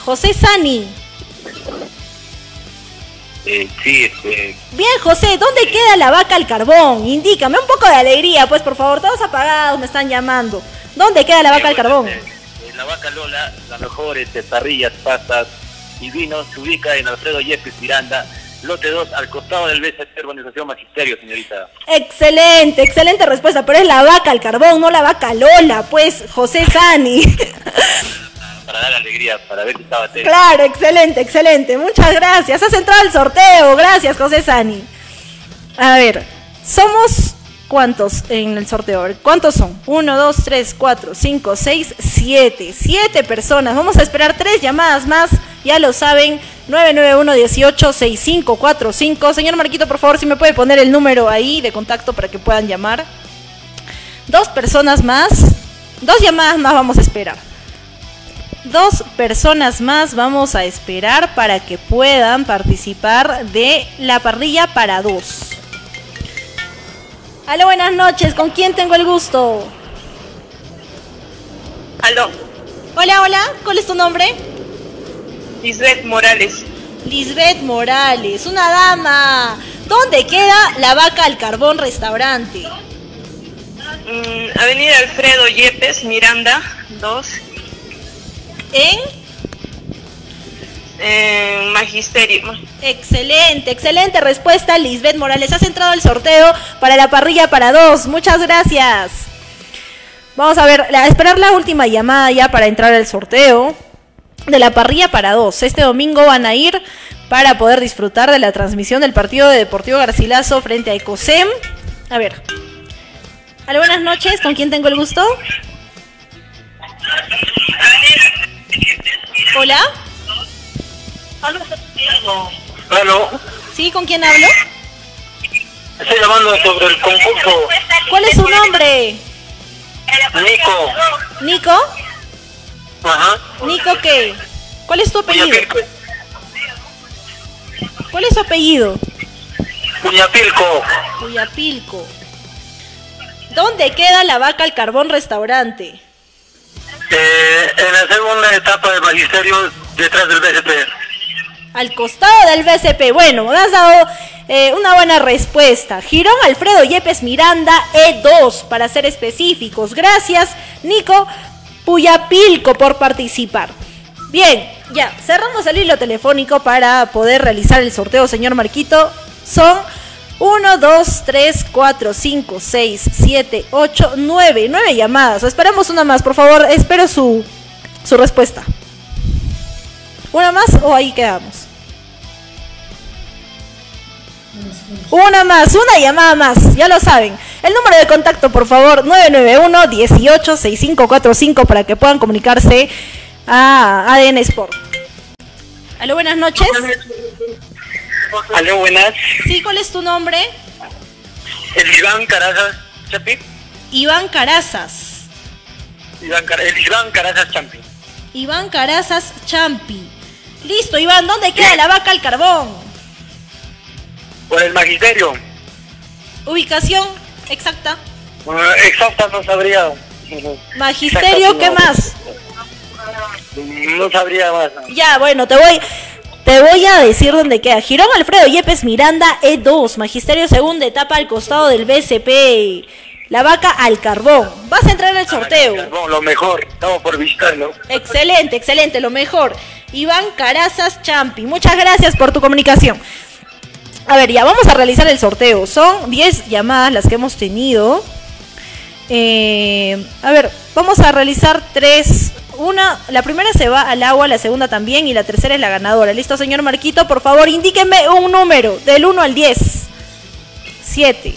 José Sani. Eh, sí, este... Bien, José, ¿dónde eh... queda La Vaca al Carbón? Indícame, un poco de alegría, pues, por favor, todos apagados me están llamando. ¿Dónde queda La Vaca eh, bueno, al Carbón? Eh, la Vaca Lola, las mejores parrillas, pastas y vinos, se ubica en Alfredo Yepes Miranda, lote dos, al costado del B C T, urbanización Magisterio, señorita. Excelente, excelente respuesta, pero es La Vaca al Carbón, no La Vaca Lola, pues, José Sani. Para dar alegría, para ver que estaba atento. Claro, excelente, excelente, muchas gracias. Has entrado al sorteo, gracias, José Sani. A ver, somos... ¿Cuántos en el sorteo? ¿Cuántos son? uno, dos, tres, cuatro, cinco, seis, siete. siete personas. Vamos a esperar tres llamadas más. Ya lo saben, nueve nueve uno uno ocho seis cinco cuatro cinco. Señor Marquito, por favor, si me puede poner el número ahí de contacto para que puedan llamar. Dos personas más. Dos llamadas más vamos a esperar. Dos personas más vamos a esperar para que puedan participar de la parrilla para dos. Aló, buenas noches, ¿con quién tengo el gusto? Aló. Hola, hola, ¿cuál es tu nombre? Lisbeth Morales. Lisbeth Morales, una dama. ¿Dónde queda La Vaca al Carbón Restaurante? Mm, Avenida Alfredo Yepes, Miranda, dos. ¿En? Eh, magisterio. Excelente, excelente respuesta, Lisbeth Morales. Has entrado al sorteo para la parrilla para dos. Muchas gracias. Vamos a ver, a esperar la última llamada ya para entrar al sorteo de la parrilla para dos. Este domingo van a ir para poder disfrutar de la transmisión del partido de Deportivo Garcilaso frente a Ecosem. A ver. Hola, buenas noches. ¿Con quién tengo el gusto? Hola. ¿Aló? ¿Sí? ¿Con quién hablo? Estoy llamando sobre el concurso. ¿Cuál es su nombre? Nico. ¿Nico? Ajá. ¿Nico qué? ¿Cuál es tu apellido? Puñapilco. ¿Cuál es su apellido? Puñapilco. Puñapilco. ¿Dónde queda La Vaca al Carbón Restaurante? Eh, en la segunda etapa del magisterio, detrás del B C P. Al costado del B C P. Bueno, has dado eh, una buena respuesta. Girón Alfredo Yepes Miranda, E dos, para ser específicos. Gracias, Nico Puyapilco, por participar. Bien, ya, cerramos el hilo telefónico para poder realizar el sorteo, señor Marquito. Son uno, dos, tres, cuatro, cinco, seis, siete, ocho, nueve. nueve llamadas. Esperamos una más, por favor. Espero su, su respuesta. ¿Una más o ahí quedamos? Una más, una llamada más, ya lo saben. El número de contacto, por favor, nueve nueve uno uno ocho seis cinco cuatro cinco, para que puedan comunicarse a A D N Sport. Aló, buenas noches. Aló, buenas. Sí, ¿cuál es tu nombre? El Iván Carazas Champi. Iván Carazas. Iván Car el Iván Carazas Champi. Iván Carazas Champi. Listo, Iván, ¿dónde queda sí. La Vaca al Carbón? Por el magisterio. ¿Ubicación exacta? Uh, exacta no sabría. Magisterio, exacta, ¿qué no. más? No sabría más. No. Ya, bueno, te voy te voy a decir dónde queda. Girón Alfredo Yepes Miranda, E dos, magisterio segunda etapa, al costado del B C P. La Vaca al Carbón. Vas a entrar al sorteo. Al Carbón, lo mejor. Estamos por visitarlo. Excelente, excelente, lo mejor. Iván Carazas Champi, muchas gracias por tu comunicación. A ver, ya vamos a realizar el sorteo. Son diez llamadas las que hemos tenido. Eh, a ver, vamos a realizar tres. Una, la primera se va al agua, la segunda también y la tercera es la ganadora. Listo, señor Marquito, por favor, indíqueme un número del uno al diez. siete,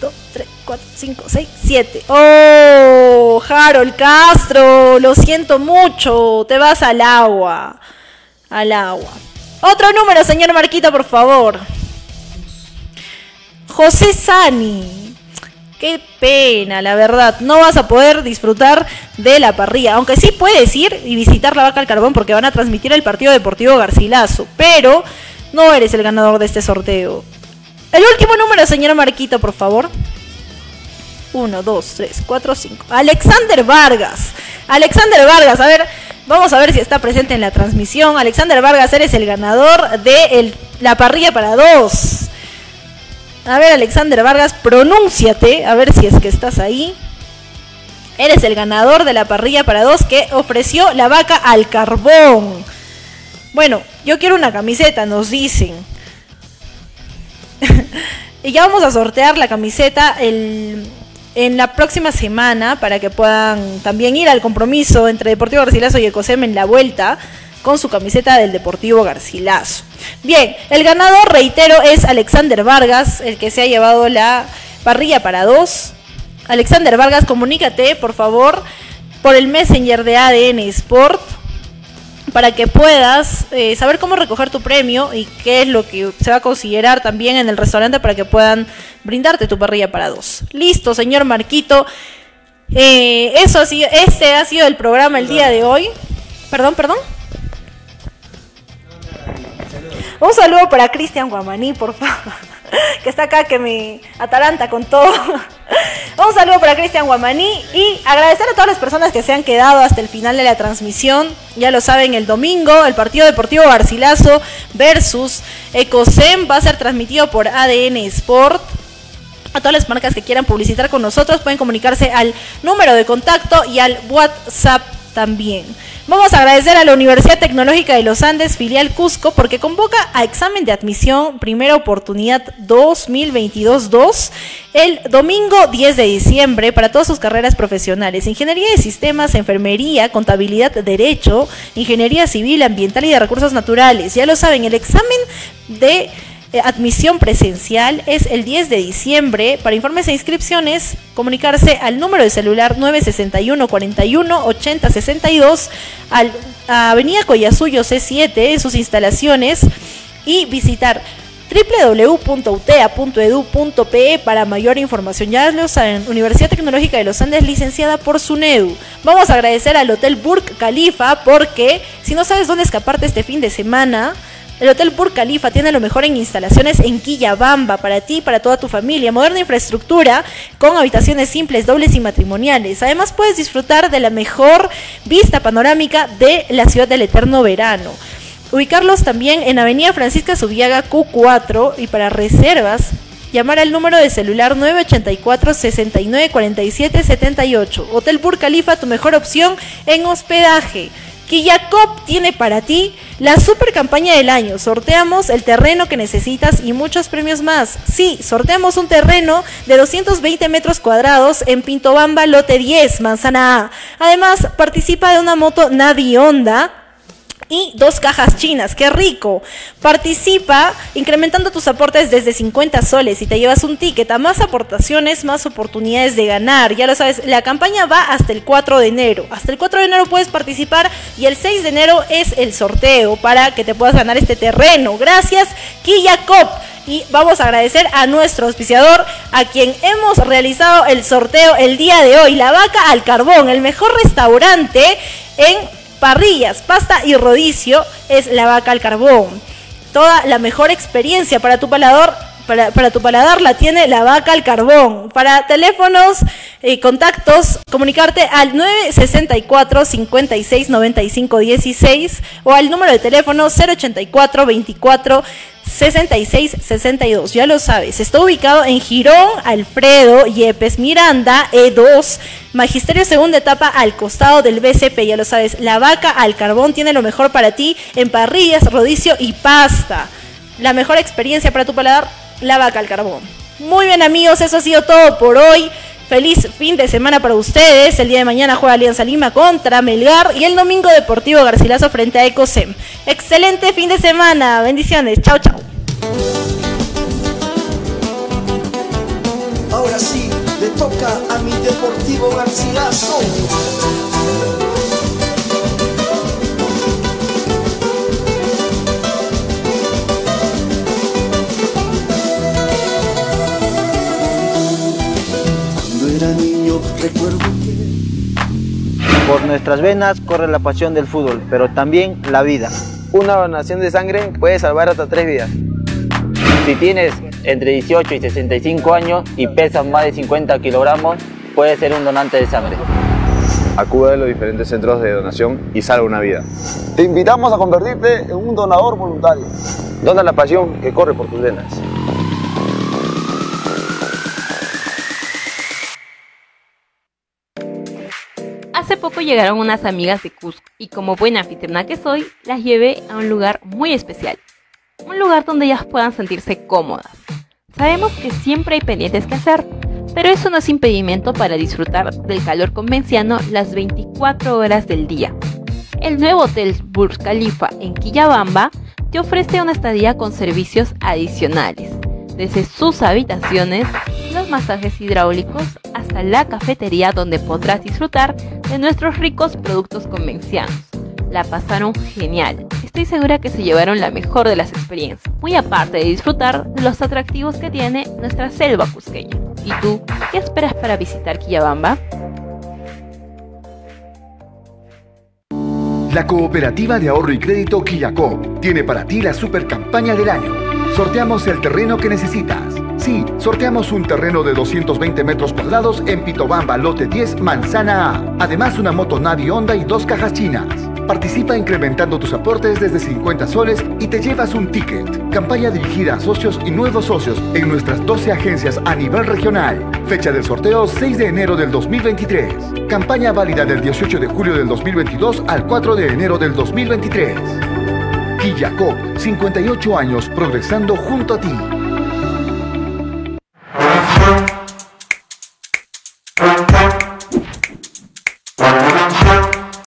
dos, tres, cuatro, cinco, seis, siete. ¡Oh, Harold Castro! Lo siento mucho. Te vas al agua. Al agua. Otro número, señor Marquito, por favor. José Sani, qué pena, la verdad, no vas a poder disfrutar de la parrilla, aunque sí puedes ir y visitar La Vaca al Carbón porque van a transmitir el partido Deportivo Garcilaso, pero No eres el ganador de este sorteo. El último número, señor Marquito, por favor. uno, dos, tres, cuatro, cinco. Alexander Vargas. Alexander Vargas, a ver, vamos a ver si está presente en la transmisión. Alexander Vargas, eres el ganador de el, la parrilla para dos. A ver, Alexander Vargas, pronúnciate, a ver si es que estás ahí. Eres el ganador de la parrilla para dos que ofreció La Vaca al Carbón. Bueno, yo quiero una camiseta, nos dicen. Y ya vamos a sortear la camiseta el, en la próxima semana para que puedan también ir al compromiso entre Deportivo Garcilaso y Ecosem en la vuelta con su camiseta del Deportivo Garcilaso. Bien, el ganador, reitero, es Alexander Vargas, el que se ha llevado la parrilla para dos. Alexander Vargas, comunícate, por favor, por el Messenger de A D N Sport para que puedas eh, saber cómo recoger tu premio y qué es lo que se va a considerar también en el restaurante para que puedan brindarte tu parrilla para dos. Listo, señor Marquito. Eh, eso ha sido, este ha sido el programa el día de hoy. Perdón, perdón. Un saludo para Cristian Guamaní, por favor, que está acá, que me ataranta con todo. Un saludo para Cristian Guamaní y agradecer a todas las personas que se han quedado hasta el final de la transmisión. Ya lo saben, el domingo el partido Deportivo Garcilaso versus Ecosem va a ser transmitido por A D N Sport. A todas las marcas que quieran publicitar con nosotros pueden comunicarse al número de contacto y al WhatsApp también. Vamos a agradecer a la Universidad Tecnológica de los Andes, filial Cusco, porque convoca a examen de admisión primera oportunidad dos mil veintidós dos el domingo diez de diciembre para todas sus carreras profesionales: Ingeniería de Sistemas, Enfermería, Contabilidad, Derecho, Ingeniería Civil, Ambiental y de Recursos Naturales. Ya lo saben, el examen de admisión presencial es el diez de diciembre. Para informes e inscripciones, comunicarse al número de celular nueve sesenta y uno, cuarenta y uno, ochenta, sesenta y dos, al, a Avenida Collasuyo C siete, en sus instalaciones, y visitar doble u doble u doble u punto u t e a punto e d u punto p e para mayor información. Ya lo saben, Universidad Tecnológica de los Andes, licenciada por SUNEDU. Vamos a agradecer al Hotel Burj Khalifa porque si no sabes dónde escaparte este fin de semana, el Hotel Burj Khalifa tiene lo mejor en instalaciones en Quillabamba, para ti y para toda tu familia. Moderna infraestructura con habitaciones simples, dobles y matrimoniales. Además, puedes disfrutar de la mejor vista panorámica de la ciudad del eterno verano. Ubicarlos también en Avenida Francisca Subiaga Q cuatro, y para reservas, llamar al número de celular nueve ocho cuatro, seis nueve cuatro siete, siete ocho. Hotel Burj Khalifa, tu mejor opción en hospedaje. Quillacop tiene para ti la super campaña del año. Sorteamos el terreno que necesitas y muchos premios más. Sí, sorteamos un terreno de doscientos veinte metros cuadrados en Pintobamba, lote diez, manzana A. Además, participa de una moto Navi Honda y dos cajas chinas. ¡Qué rico! Participa incrementando tus aportes desde cincuenta soles y te llevas un ticket. A más aportaciones, más oportunidades de ganar. Ya lo sabes, la campaña va hasta el cuatro de enero. Hasta el cuatro de enero puedes participar y el seis de enero es el sorteo para que te puedas ganar este terreno. Gracias, Quillacop. Y vamos a agradecer a nuestro auspiciador, a quien hemos realizado el sorteo el día de hoy. La Vaca al Carbón, el mejor restaurante en parrillas, pasta y rodicio es La Vaca al Carbón. Toda la mejor experiencia para tu paladar, para, para tu paladar la tiene La Vaca al Carbón. Para teléfonos y contactos, comunicarte al nueve sesenta y cuatro, cincuenta y seis, noventa y cinco, dieciséis o al número de teléfono cero ochenta y cuatro, veinticuatro, sesenta y seis, sesenta y dos. Ya lo sabes, está ubicado en Girón Alfredo Yepes Miranda, E dos, Magisterio Segunda Etapa, al costado del B C P. Ya lo sabes, La Vaca al Carbón tiene lo mejor para ti en parrillas, rodicio y pasta. La mejor experiencia para tu paladar, La Vaca al Carbón. Muy bien, amigos, eso ha sido todo por hoy. Feliz fin de semana para ustedes. El día de mañana juega Alianza Lima contra Melgar y el domingo Deportivo Garcilaso frente a Ecosem. Excelente fin de semana. Bendiciones. Chao, chao. Ahora sí, le toca a mi Deportivo Garcilaso. Por nuestras venas corre la pasión del fútbol, pero también la vida. una donación de sangre puede salvar hasta tres vidas. Si tienes entre dieciocho y sesenta y cinco años y pesas más de cincuenta kilogramos, puedes ser un donante de sangre. Acude a los diferentes centros de donación y salva una vida. Te invitamos a convertirte en un donador voluntario. Dona la pasión que corre por tus venas. Hace poco llegaron unas amigas de Cusco y como buena anfitriona que soy, las llevé a un lugar muy especial. Un lugar donde ellas puedan sentirse cómodas. Sabemos que siempre hay pendientes que hacer, pero eso no es impedimento para disfrutar del calor convenciano las veinticuatro horas del día. El nuevo Hotel Burj Khalifa en Quillabamba te ofrece una estadía con servicios adicionales, desde sus habitaciones, los masajes hidráulicos hasta la cafetería donde podrás disfrutar de nuestros ricos productos convencianos. La pasaron genial, estoy segura que se llevaron la mejor de las experiencias, muy aparte de disfrutar de los atractivos que tiene nuestra selva cusqueña. ¿Y tú, qué esperas para visitar Quillabamba? La Cooperativa de Ahorro y Crédito Quillacop tiene para ti la super campaña del año. Sorteamos el terreno que necesitas. Sí, sorteamos un terreno de doscientos veinte metros cuadrados en Pitobamba, lote diez, manzana A. Además, una moto Navi Honda y dos cajas chinas. Participa incrementando tus aportes desde cincuenta soles y te llevas un ticket. Campaña dirigida a socios y nuevos socios en nuestras doce agencias a nivel regional. Fecha del sorteo seis de enero del dos mil veintitrés. Campaña válida del dieciocho de julio del dos mil veintidós al cuatro de enero del dos mil veintitrés. Quillacop, cincuenta y ocho años progresando junto a ti.